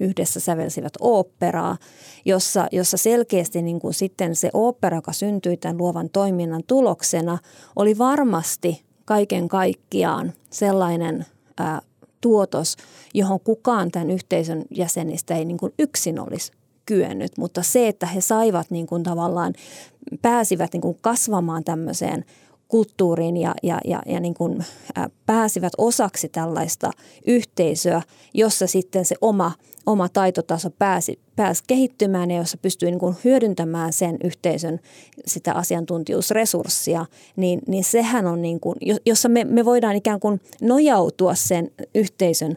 yhdessä sävelsivät oopperaa, jossa, jossa selkeästi niin kuin sitten se ooppera, joka syntyi tämän luovan toiminnan tuloksena, oli varmasti kaiken kaikkiaan sellainen ää, tuotos, johon kukaan tämän yhteisön jäsenistä ei niin kuin yksin olisi kyennyt, mutta se, että he saivat niin kuin tavallaan, pääsivät niin kuin kasvamaan tämmöiseen kulttuuriin ja, ja, ja, ja niin kuin pääsivät osaksi tällaista yhteisöä, jossa sitten se oma, oma taitotaso pääsi, pääsi kehittymään ja jossa pystyy niin kuin hyödyntämään sen yhteisön sitä asiantuntijuusresurssia, niin, niin sehän on, niin kuin, jossa me, me voidaan ikään kuin nojautua sen yhteisön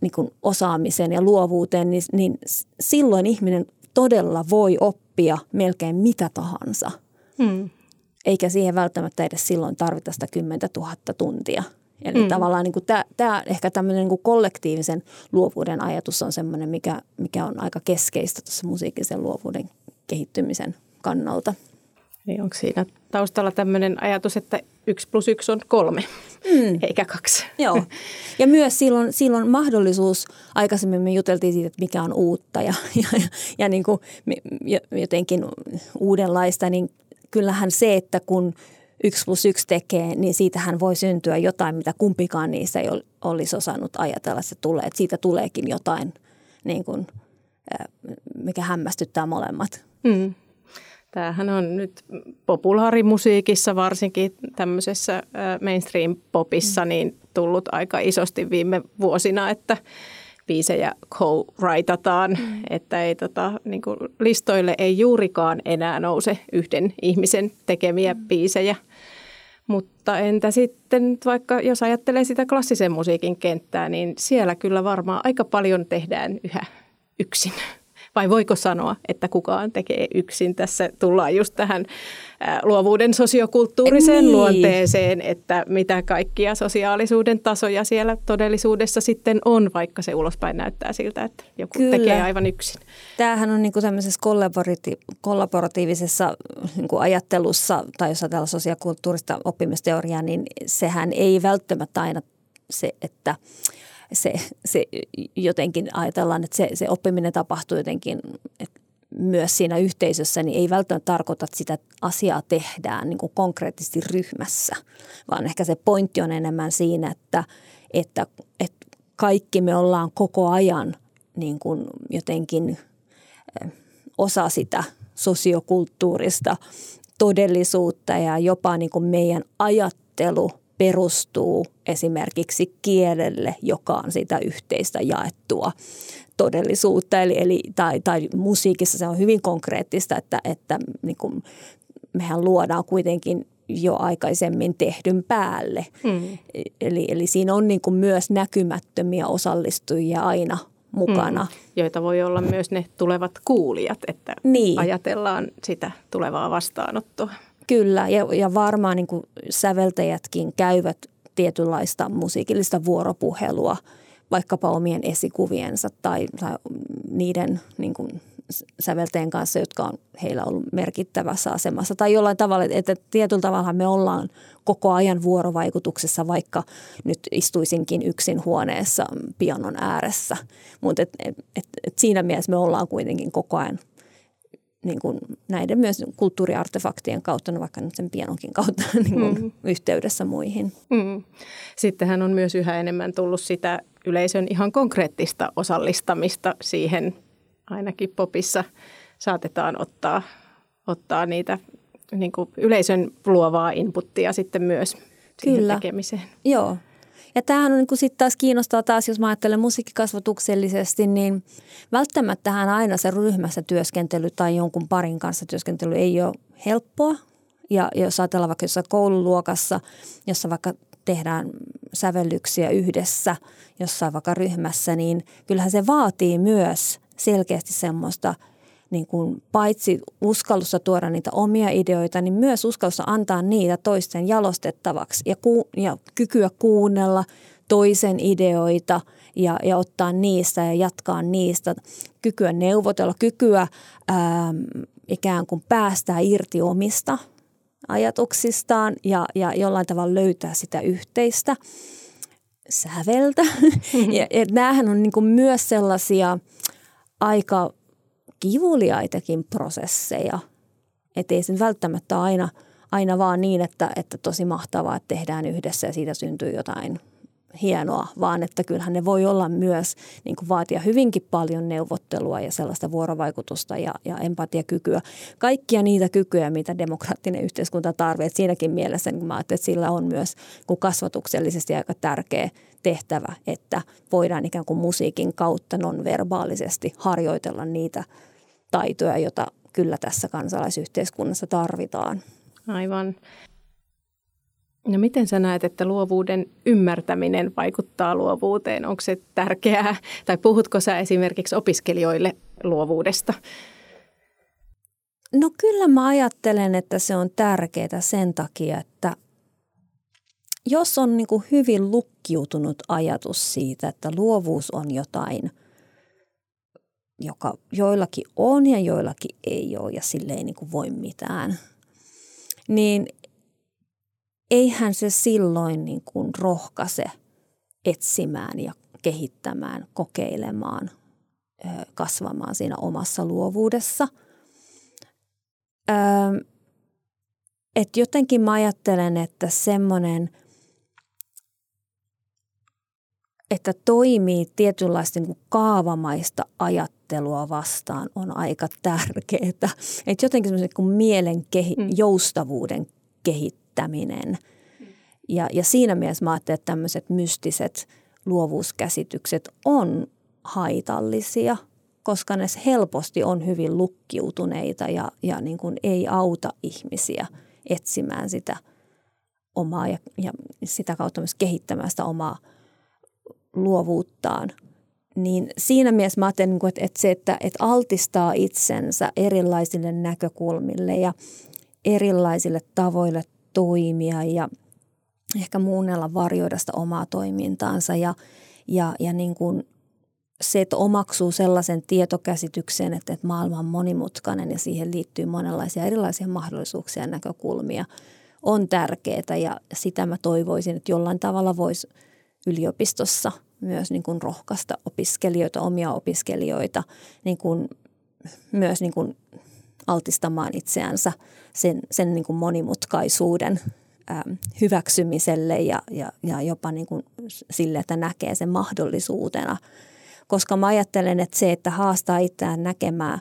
niin kuin osaamiseen ja luovuuteen, niin, niin silloin ihminen todella voi oppia melkein mitä tahansa. Hmm. Eikä siihen välttämättä edes silloin tarvita sitä kymmentätuhatta tuntia. Eli hmm. tavallaan niin tämä, tämä ehkä tämmöinen niin kuin kollektiivisen luovuuden ajatus on semmoinen, mikä, mikä on aika keskeistä tuossa musiikillisen luovuuden kehittymisen kannalta. Niin onko siinä taustalla tämmöinen ajatus, että yksi plus yksi on kolme, mm. eikä kaksi? Joo. Ja myös silloin, silloin mahdollisuus, aikaisemmin me juteltiin siitä, että mikä on uutta ja, ja, ja niin kuin jotenkin uudenlaista, niin kyllähän se, että kun yksi plus yksi tekee, niin siitähän voi syntyä jotain, mitä kumpikaan niistä ei olisi osannut ajatella, että se tulee. Että siitä tuleekin jotain, niin kuin, mikä hämmästyttää molemmat. Mm. Tämähän on nyt populaarimusiikissa, varsinkin tämmöisessä mainstream-popissa, niin tullut aika isosti viime vuosina, että biisejä co-writeataan, mm. että ei, tota, niin kuin listoille ei juurikaan enää nouse yhden ihmisen tekemiä mm. biisejä. Mutta entä sitten vaikka, jos ajattelee sitä klassisen musiikin kenttää, niin siellä kyllä varmaan aika paljon tehdään yhä yksin. Vai voiko sanoa, että kukaan tekee yksin? Tässä tullaan just tähän luovuuden sosiokulttuuriseen niin. luonteeseen, että mitä kaikkia sosiaalisuuden tasoja siellä todellisuudessa sitten on, vaikka se ulospäin näyttää siltä, että joku Kyllä. tekee aivan yksin. Tämähän on niin kuin tämmöisessä kollaborati- kollaboratiivisessa niin kuin ajattelussa, tai jos ajatellaan sosiokulttuurista oppimisteoriaa, niin sehän ei välttämättä aina se, että... Se, se jotenkin ajatellaan, että se, se oppiminen tapahtuu jotenkin, että myös siinä yhteisössä, niin ei välttämättä tarkoita, että sitä asiaa tehdään niin kuin konkreettisesti ryhmässä, vaan ehkä se pointti on enemmän siinä, että, että, että kaikki me ollaan koko ajan niin kuin jotenkin osa sitä sosiokulttuurista todellisuutta ja jopa niin kuin meidän ajattelu perustuu esimerkiksi kielelle, joka on sitä yhteistä jaettua todellisuutta. Eli, eli, tai, tai musiikissa se on hyvin konkreettista, että, että niin kuin mehän luodaan kuitenkin jo aikaisemmin tehdyn päälle. Mm. Eli, eli siinä on niin kuin myös näkymättömiä osallistujia aina mukana. Mm. Joita voi olla myös ne tulevat kuulijat, että niin. Ajatellaan sitä tulevaa vastaanottoa. Kyllä, ja, ja varmaan niin kuin säveltäjätkin käyvät tietynlaista musiikillista vuoropuhelua vaikkapa omien esikuviensa tai, tai niiden niin kuin säveltäjien kanssa, jotka on heillä ollut merkittävässä asemassa. Tai jollain tavalla, että tietyllä tavalla me ollaan koko ajan vuorovaikutuksessa, vaikka nyt istuisinkin yksin huoneessa pianon ääressä. Mutta et, et, et, et siinä mielessä me ollaan kuitenkin koko ajan niin kuin näiden myös kulttuuriartefaktien kautta, no vaikka nyt sen pienonkin kautta niin kuin mm. yhteydessä muihin. Mm. Sittenhän on myös yhä enemmän tullut sitä yleisön ihan konkreettista osallistamista siihen, ainakin popissa saatetaan ottaa, ottaa niitä niin kuin yleisön luovaa inputtia sitten myös siihen Kyllä. tekemiseen. Joo. Ja tämähän on, niin kuin sitten taas kiinnostaa taas, jos mä ajattelen musiikkikasvatuksellisesti, niin välttämättähän aina se ryhmässä työskentely tai jonkun parin kanssa työskentely ei ole helppoa. Ja jos ajatellaan vaikka jossain koululuokassa, jossa vaikka tehdään sävellyksiä yhdessä jossain vaikka ryhmässä, niin kyllähän se vaatii myös selkeästi semmoista niin kuin paitsi uskallusta tuoda niitä omia ideoita, niin myös uskallusta antaa niitä toisten jalostettavaksi ja, ku, ja kykyä kuunnella toisen ideoita ja, ja ottaa niistä ja jatkaa niistä, kykyä neuvotella, kykyä ää, ikään kuin päästää irti omista ajatuksistaan ja, ja jollain tavalla löytää sitä yhteistä säveltä. ja, ja näähän on niin kuin myös sellaisia aika kivuliaitakin prosesseja, ettei sen välttämättä aina, aina vaan niin, että, että tosi mahtavaa, että tehdään yhdessä ja siitä syntyy jotain hienoa, vaan että kyllähän ne voi olla myös, niin kuin vaatia hyvinkin paljon neuvottelua ja sellaista vuorovaikutusta ja, ja empatiakykyä. Kaikkia niitä kykyjä, mitä demokraattinen yhteiskunta tarvitsee. Siinäkin mielessä niin mä ajattelen, että sillä on myös kun kasvatuksellisesti aika tärkeä tehtävä, että voidaan ikään kuin musiikin kautta nonverbaalisesti harjoitella niitä taitoja, joita kyllä tässä kansalaisyhteiskunnassa tarvitaan. Aivan. No miten sä näet, että luovuuden ymmärtäminen vaikuttaa luovuuteen? Onko se tärkeää? Tai puhutko sä esimerkiksi opiskelijoille luovuudesta? No kyllä mä ajattelen, että se on tärkeää sen takia, että jos on niin kuin hyvin lukkiutunut ajatus siitä, että luovuus on jotain, joka joillakin on ja joillakin ei ole ja sille ei niin kuin voi mitään, niin eihän se silloin niin kuin rohkaise etsimään ja kehittämään, kokeilemaan, kasvamaan siinä omassa luovuudessa. Et jotenkin mä ajattelen, että semmoinen, että toimii tietynlaista niin kuin kaavamaista ajattelua vastaan on aika tärkeää. Et jotenkin semmoisen niin kuin mielen kehi- mm. joustavuuden kehittäminen. Ja, ja siinä mielessä mä ajattelen, että tämmöiset mystiset luovuuskäsitykset on haitallisia, koska ne helposti on hyvin lukkiutuneita ja, ja niin kuin ei auta ihmisiä etsimään sitä omaa ja, ja sitä kautta myös kehittämään sitä omaa luovuuttaan. Niin siinä mielessä mä ajattelen, että, että se, että, että altistaa itsensä erilaisille näkökulmille ja erilaisille tavoille toimia ja ehkä muunnella varjoida sitä omaa toimintaansa ja, ja, ja niin kuin se, että omaksuu sellaisen tietokäsityksen, että, että maailma on monimutkainen ja siihen liittyy monenlaisia erilaisia mahdollisuuksia ja näkökulmia, on tärkeää ja sitä mä toivoisin, että jollain tavalla voisi yliopistossa myös niin kuin rohkaista opiskelijoita, omia opiskelijoita niin kuin myös niin kuin altistamaan itseänsä sen, sen niin kuin monimutkaisuuden äm, hyväksymiselle ja, ja, ja jopa niin kuin sille, että näkee sen mahdollisuutena. Koska mä ajattelen, että se, että haastaa itseään näkemään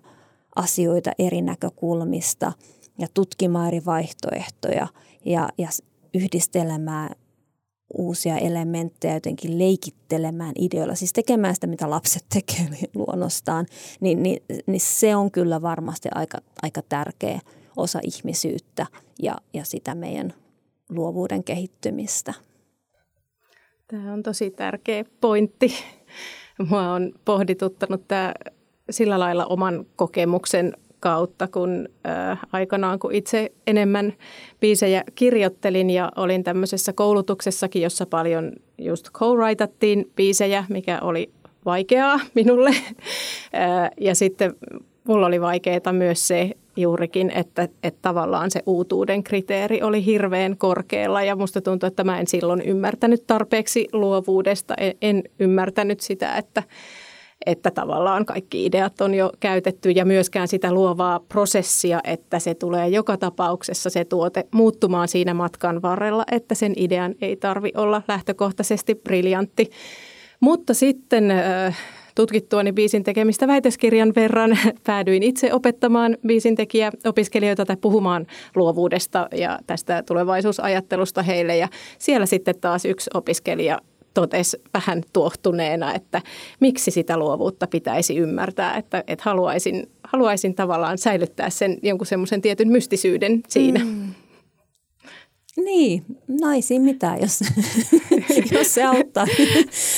asioita eri näkökulmista ja tutkimaan eri vaihtoehtoja ja, ja yhdistelemään uusia elementtejä, jotenkin leikittelemään ideoilla, siis tekemään sitä, mitä lapset tekevät luonnostaan, niin, niin, niin se on kyllä varmasti aika, aika tärkeä osa ihmisyyttä ja, ja sitä meidän luovuuden kehittymistä. Tämä on tosi tärkeä pointti. Mua on pohdituttanut tämä sillä lailla oman kokemuksen kautta, kun äh, aikanaan kun itse enemmän biisejä kirjoittelin ja olin tämmöisessä koulutuksessakin, jossa paljon just co-writattiin biisejä, mikä oli vaikeaa minulle. äh, ja sitten mulla oli vaikeaa myös se juurikin, että, että tavallaan se uutuuden kriteeri oli hirveän korkealla ja musta tuntuu, että mä en silloin ymmärtänyt tarpeeksi luovuudesta, en, en ymmärtänyt sitä, että että tavallaan kaikki ideat on jo käytetty ja myöskään sitä luovaa prosessia, että se tulee joka tapauksessa se tuote muuttumaan siinä matkan varrella, että sen idean ei tarvitse olla lähtökohtaisesti briljantti. Mutta sitten tutkittuani biisin tekemistä väitöskirjan verran päädyin itse opettamaan biisintekijä opiskelijoita tai puhumaan luovuudesta ja tästä tulevaisuusajattelusta heille ja siellä sitten taas yksi opiskelija totesi vähän tuohtuneena, että miksi sitä luovuutta pitäisi ymmärtää, että, että haluaisin, haluaisin tavallaan säilyttää sen jonkun semmoisen tietyn mystisyyden siinä. Mm. Niin, naisiin mitään, jos, jos se auttaa,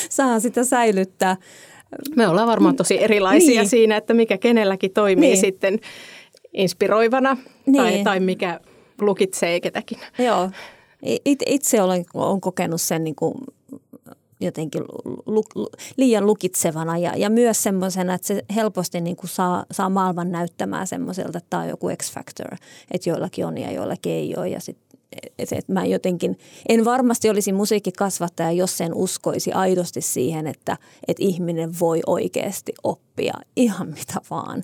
saa sitä säilyttää. Me ollaan varmaan tosi erilaisia niin. siinä, että mikä kenelläkin toimii niin. sitten inspiroivana niin. tai, tai mikä lukitsee ketäkin. Joo, itse olen, olen kokenut sen niin kuin jotenkin lu, lu, liian lukitsevana ja, ja myös semmoisena, että se helposti niin kuin saa, saa maailman näyttämään semmoiselta, että tämä on joku X-factor, että joillakin on ja joillakin ei ole. Ja sit, et, et mä jotenkin, en varmasti olisi musiikkikasvattaja, jos en uskoisi aidosti siihen, että et ihminen voi oikeasti oppia ihan mitä vaan,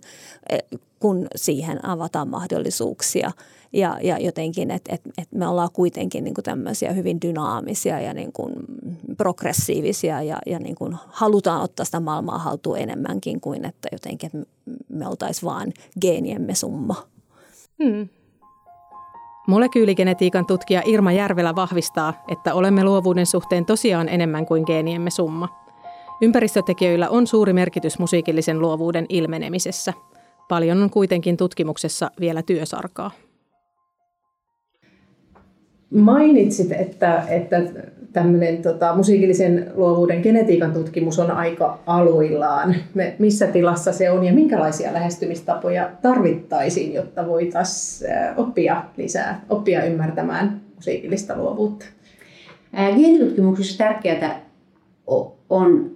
kun siihen avataan mahdollisuuksia. Ja, ja jotenkin, että et, et me ollaan kuitenkin niin kuin tämmöisiä hyvin dynaamisia ja niin kuin progressiivisia ja, ja niin kuin halutaan ottaa sitä maailmaa haltuun enemmänkin kuin, että jotenkin että me oltaisiin vaan geeniemme summa. Hmm. Molekyyligenetiikan tutkija Irma Järvelä vahvistaa, että olemme luovuuden suhteen tosiaan enemmän kuin geeniemme summa. Ympäristötekijöillä on suuri merkitys musiikillisen luovuuden ilmenemisessä. Paljon on kuitenkin tutkimuksessa vielä työsarkaa. Mainitsit, että, että tämmöinen tota, musiikillisen luovuuden genetiikan tutkimus on aika aluillaan. Me, missä tilassa se on ja minkälaisia lähestymistapoja tarvittaisiin, jotta voitaisiin oppia lisää, oppia ymmärtämään musiikillista luovuutta? Geenitutkimuksessa tärkeää on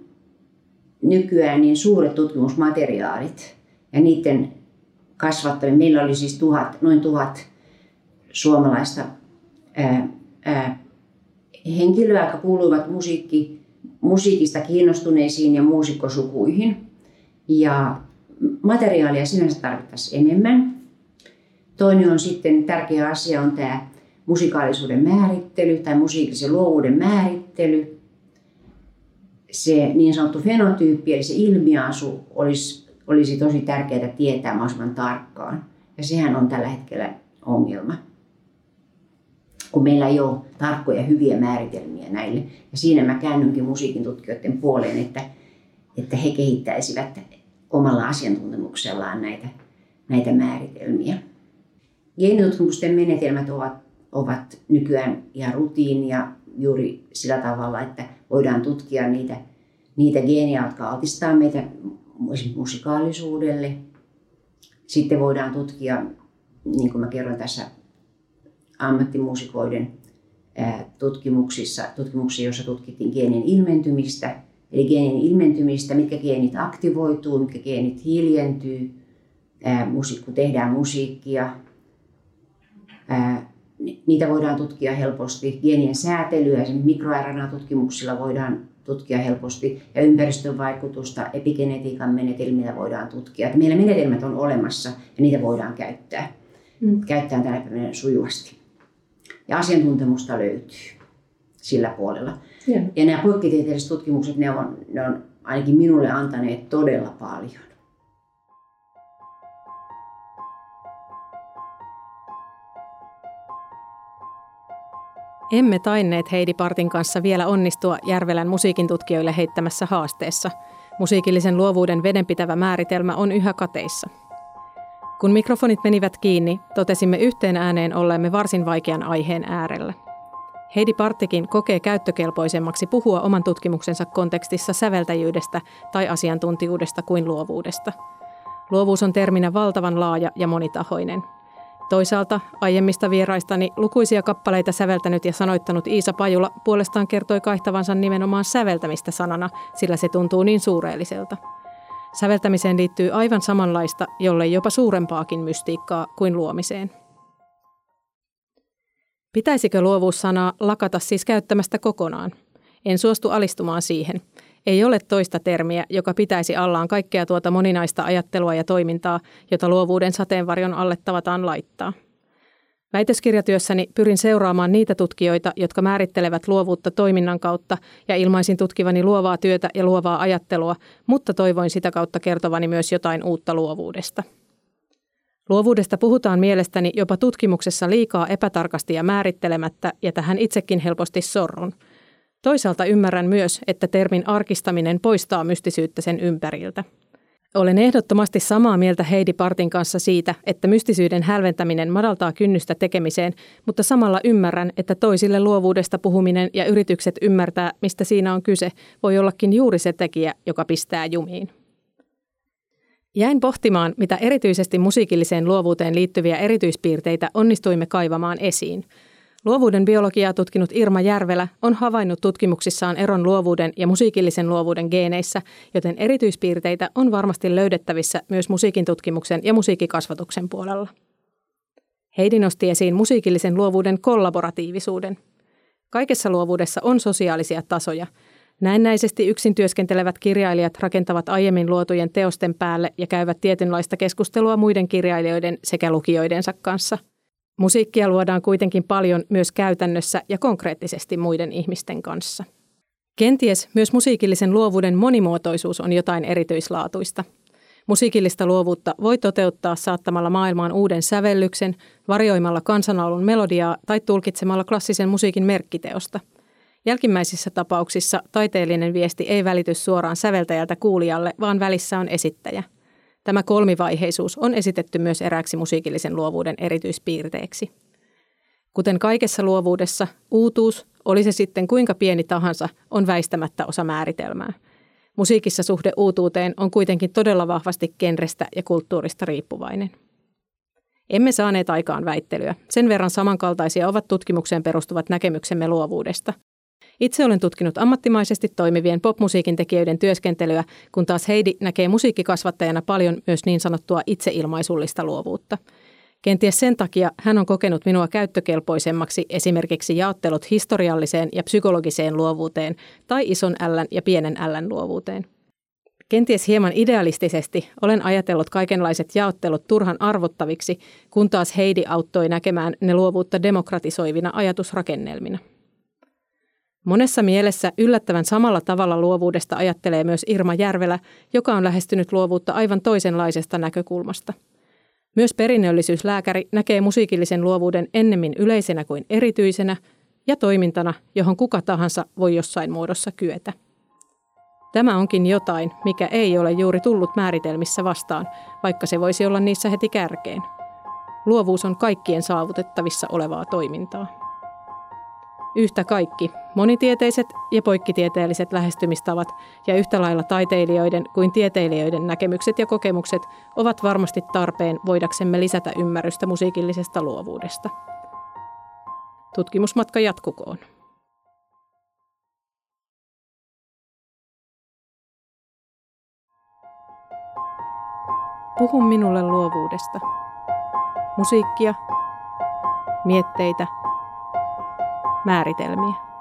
nykyään niin suuret tutkimusmateriaalit ja niiden kasvattaminen. Meillä oli siis tuhat, noin tuhat suomalaista Ää, ää, henkilöä, jotka kuuluivat musiikki, musiikista kiinnostuneisiin ja muusikkosukuihin. Ja materiaalia sinänsä tarvittaisiin enemmän. Toinen on sitten tärkeä asia on tämä musikaalisuuden määrittely tai musiikillisen luovuuden määrittely. Se niin sanottu fenotyyppi eli se ilmiasu olisi, olisi tosi tärkeää tietää mahdollisimman tarkkaan. Ja sehän on tällä hetkellä ongelma, kun meillä ei ole tarkkoja hyviä määritelmiä näille. Ja siinä mä käännynkin musiikin tutkijoiden puoleen, että, että he kehittäisivät omalla asiantuntemuksellaan näitä, näitä määritelmiä. Geenitutkimusten menetelmät ovat, ovat nykyään ihan rutiinia juuri sillä tavalla, että voidaan tutkia niitä, niitä geenejä, jotka altistaa meitä esimerkiksi musikaalisuudelle. Sitten voidaan tutkia, niin kuin mä kerron tässä, ammattimuusikoiden tutkimuksissa, tutkimuksissa, joissa tutkittiin geenien ilmentymistä, eli geenien ilmentymistä, mitkä geenit aktivoituu, mitkä geenit hiljentyy, kun tehdään musiikkia. Niitä voidaan tutkia helposti. Geenien säätelyä, esimerkiksi mikroRNA-tutkimuksilla voidaan tutkia helposti ja ympäristön vaikutusta epigenetiikan menetelmillä voidaan tutkia. Että meillä menetelmät on olemassa ja niitä voidaan käyttää. Mm. Käyttää tänä päivänä sujuvasti. Ja asiantuntemusta löytyy sillä puolella. Yeah. Ja nämä poikkitieteelliset tutkimukset, ne on, ne on ainakin minulle antaneet todella paljon. Emme tainneet Heidi Partin kanssa vielä onnistua Järvelän musiikin tutkijoille heittämässä haasteessa. Musiikillisen luovuuden vedenpitävä määritelmä on yhä kateissa. Kun mikrofonit menivät kiinni, totesimme yhteen ääneen olleemme varsin vaikean aiheen äärellä. Heidi Parttikin kokee käyttökelpoisemmaksi puhua oman tutkimuksensa kontekstissa säveltäjyydestä tai asiantuntijuudesta kuin luovuudesta. Luovuus on terminä valtavan laaja ja monitahoinen. Toisaalta aiemmista vieraistani lukuisia kappaleita säveltänyt ja sanoittanut Iisa Pajula puolestaan kertoi kaihtavansa nimenomaan säveltämistä sanana, sillä se tuntuu niin suureelliselta. Säveltämiseen liittyy aivan samanlaista, jollei jopa suurempaakin mystiikkaa kuin luomiseen. Pitäisikö luovuussanaa lakata siis käyttämästä kokonaan? En suostu alistumaan siihen. Ei ole toista termiä, joka pitäisi allaan kaikkea tuota moninaista ajattelua ja toimintaa, jota luovuuden sateenvarjon alle tavataan laittaa. Väitöskirjatyössäni pyrin seuraamaan niitä tutkijoita, jotka määrittelevät luovuutta toiminnan kautta ja ilmaisin tutkivani luovaa työtä ja luovaa ajattelua, mutta toivoin sitä kautta kertovani myös jotain uutta luovuudesta. Luovuudesta puhutaan mielestäni jopa tutkimuksessa liikaa epätarkasti ja määrittelemättä, ja tähän itsekin helposti sorrun. Toisaalta ymmärrän myös, että termin arkistaminen poistaa mystisyyttä sen ympäriltä. Olen ehdottomasti samaa mieltä Heidi Partin kanssa siitä, että mystisyyden hälventäminen madaltaa kynnystä tekemiseen, mutta samalla ymmärrän, että toisille luovuudesta puhuminen ja yritykset ymmärtää, mistä siinä on kyse, voi ollakin juuri se tekijä, joka pistää jumiin. Jäin pohtimaan, mitä erityisesti musiikilliseen luovuuteen liittyviä erityispiirteitä onnistuimme kaivamaan esiin. Luovuuden biologiaa tutkinut Irma Järvelä on havainnut tutkimuksissaan eron luovuuden ja musiikillisen luovuuden geeneissä, joten erityispiirteitä on varmasti löydettävissä myös musiikin tutkimuksen ja musiikkikasvatuksen puolella. Heidi nosti esiin musiikillisen luovuuden kollaboratiivisuuden. Kaikessa luovuudessa on sosiaalisia tasoja. Näennäisesti yksin työskentelevät kirjailijat rakentavat aiemmin luotujen teosten päälle ja käyvät tietynlaista keskustelua muiden kirjailijoiden sekä lukijoidensa kanssa. Musiikkia luodaan kuitenkin paljon myös käytännössä ja konkreettisesti muiden ihmisten kanssa. Kenties myös musiikillisen luovuuden monimuotoisuus on jotain erityislaatuista. Musiikillista luovuutta voi toteuttaa saattamalla maailmaan uuden sävellyksen, varjoimalla kansanaulun melodiaa tai tulkitsemalla klassisen musiikin merkkiteosta. Jälkimmäisissä tapauksissa taiteellinen viesti ei välity suoraan säveltäjältä kuulijalle, vaan välissä on esittäjä. Tämä kolmivaiheisuus on esitetty myös erääksi musiikillisen luovuuden erityispiirteeksi. Kuten kaikessa luovuudessa, uutuus, oli se sitten kuinka pieni tahansa, on väistämättä osa määritelmää. Musiikissa suhde uutuuteen on kuitenkin todella vahvasti genrestä ja kulttuurista riippuvainen. Emme saaneet aikaan väittelyä. Sen verran samankaltaisia ovat tutkimukseen perustuvat näkemyksemme luovuudesta. Itse olen tutkinut ammattimaisesti toimivien popmusiikin tekijöiden työskentelyä, kun taas Heidi näkee musiikkikasvattajana paljon myös niin sanottua itseilmaisullista luovuutta. Kenties sen takia hän on kokenut minua käyttökelpoisemmaksi esimerkiksi jaottelut historialliseen ja psykologiseen luovuuteen tai ison L:n ja pienen L:n luovuuteen. Kenties hieman idealistisesti olen ajatellut kaikenlaiset jaottelut turhan arvottaviksi, kun taas Heidi auttoi näkemään ne luovuutta demokratisoivina ajatusrakennelmina. Monessa mielessä yllättävän samalla tavalla luovuudesta ajattelee myös Irma Järvelä, joka on lähestynyt luovuutta aivan toisenlaisesta näkökulmasta. Myös perinnöllisyyslääkäri näkee musiikillisen luovuuden ennemmin yleisenä kuin erityisenä ja toimintana, johon kuka tahansa voi jossain muodossa kyetä. Tämä onkin jotain, mikä ei ole juuri tullut määritelmissä vastaan, vaikka se voisi olla niissä heti kärkeen. Luovuus on kaikkien saavutettavissa olevaa toimintaa. Yhtä kaikki, monitieteiset ja poikkitieteelliset lähestymistavat ja yhtä lailla taiteilijoiden kuin tieteilijöiden näkemykset ja kokemukset ovat varmasti tarpeen voidaksemme lisätä ymmärrystä musiikillisesta luovuudesta. Tutkimusmatka jatkukoon. Puhu minulle luovuudesta. Musiikkia, mietteitä, määritelmiä.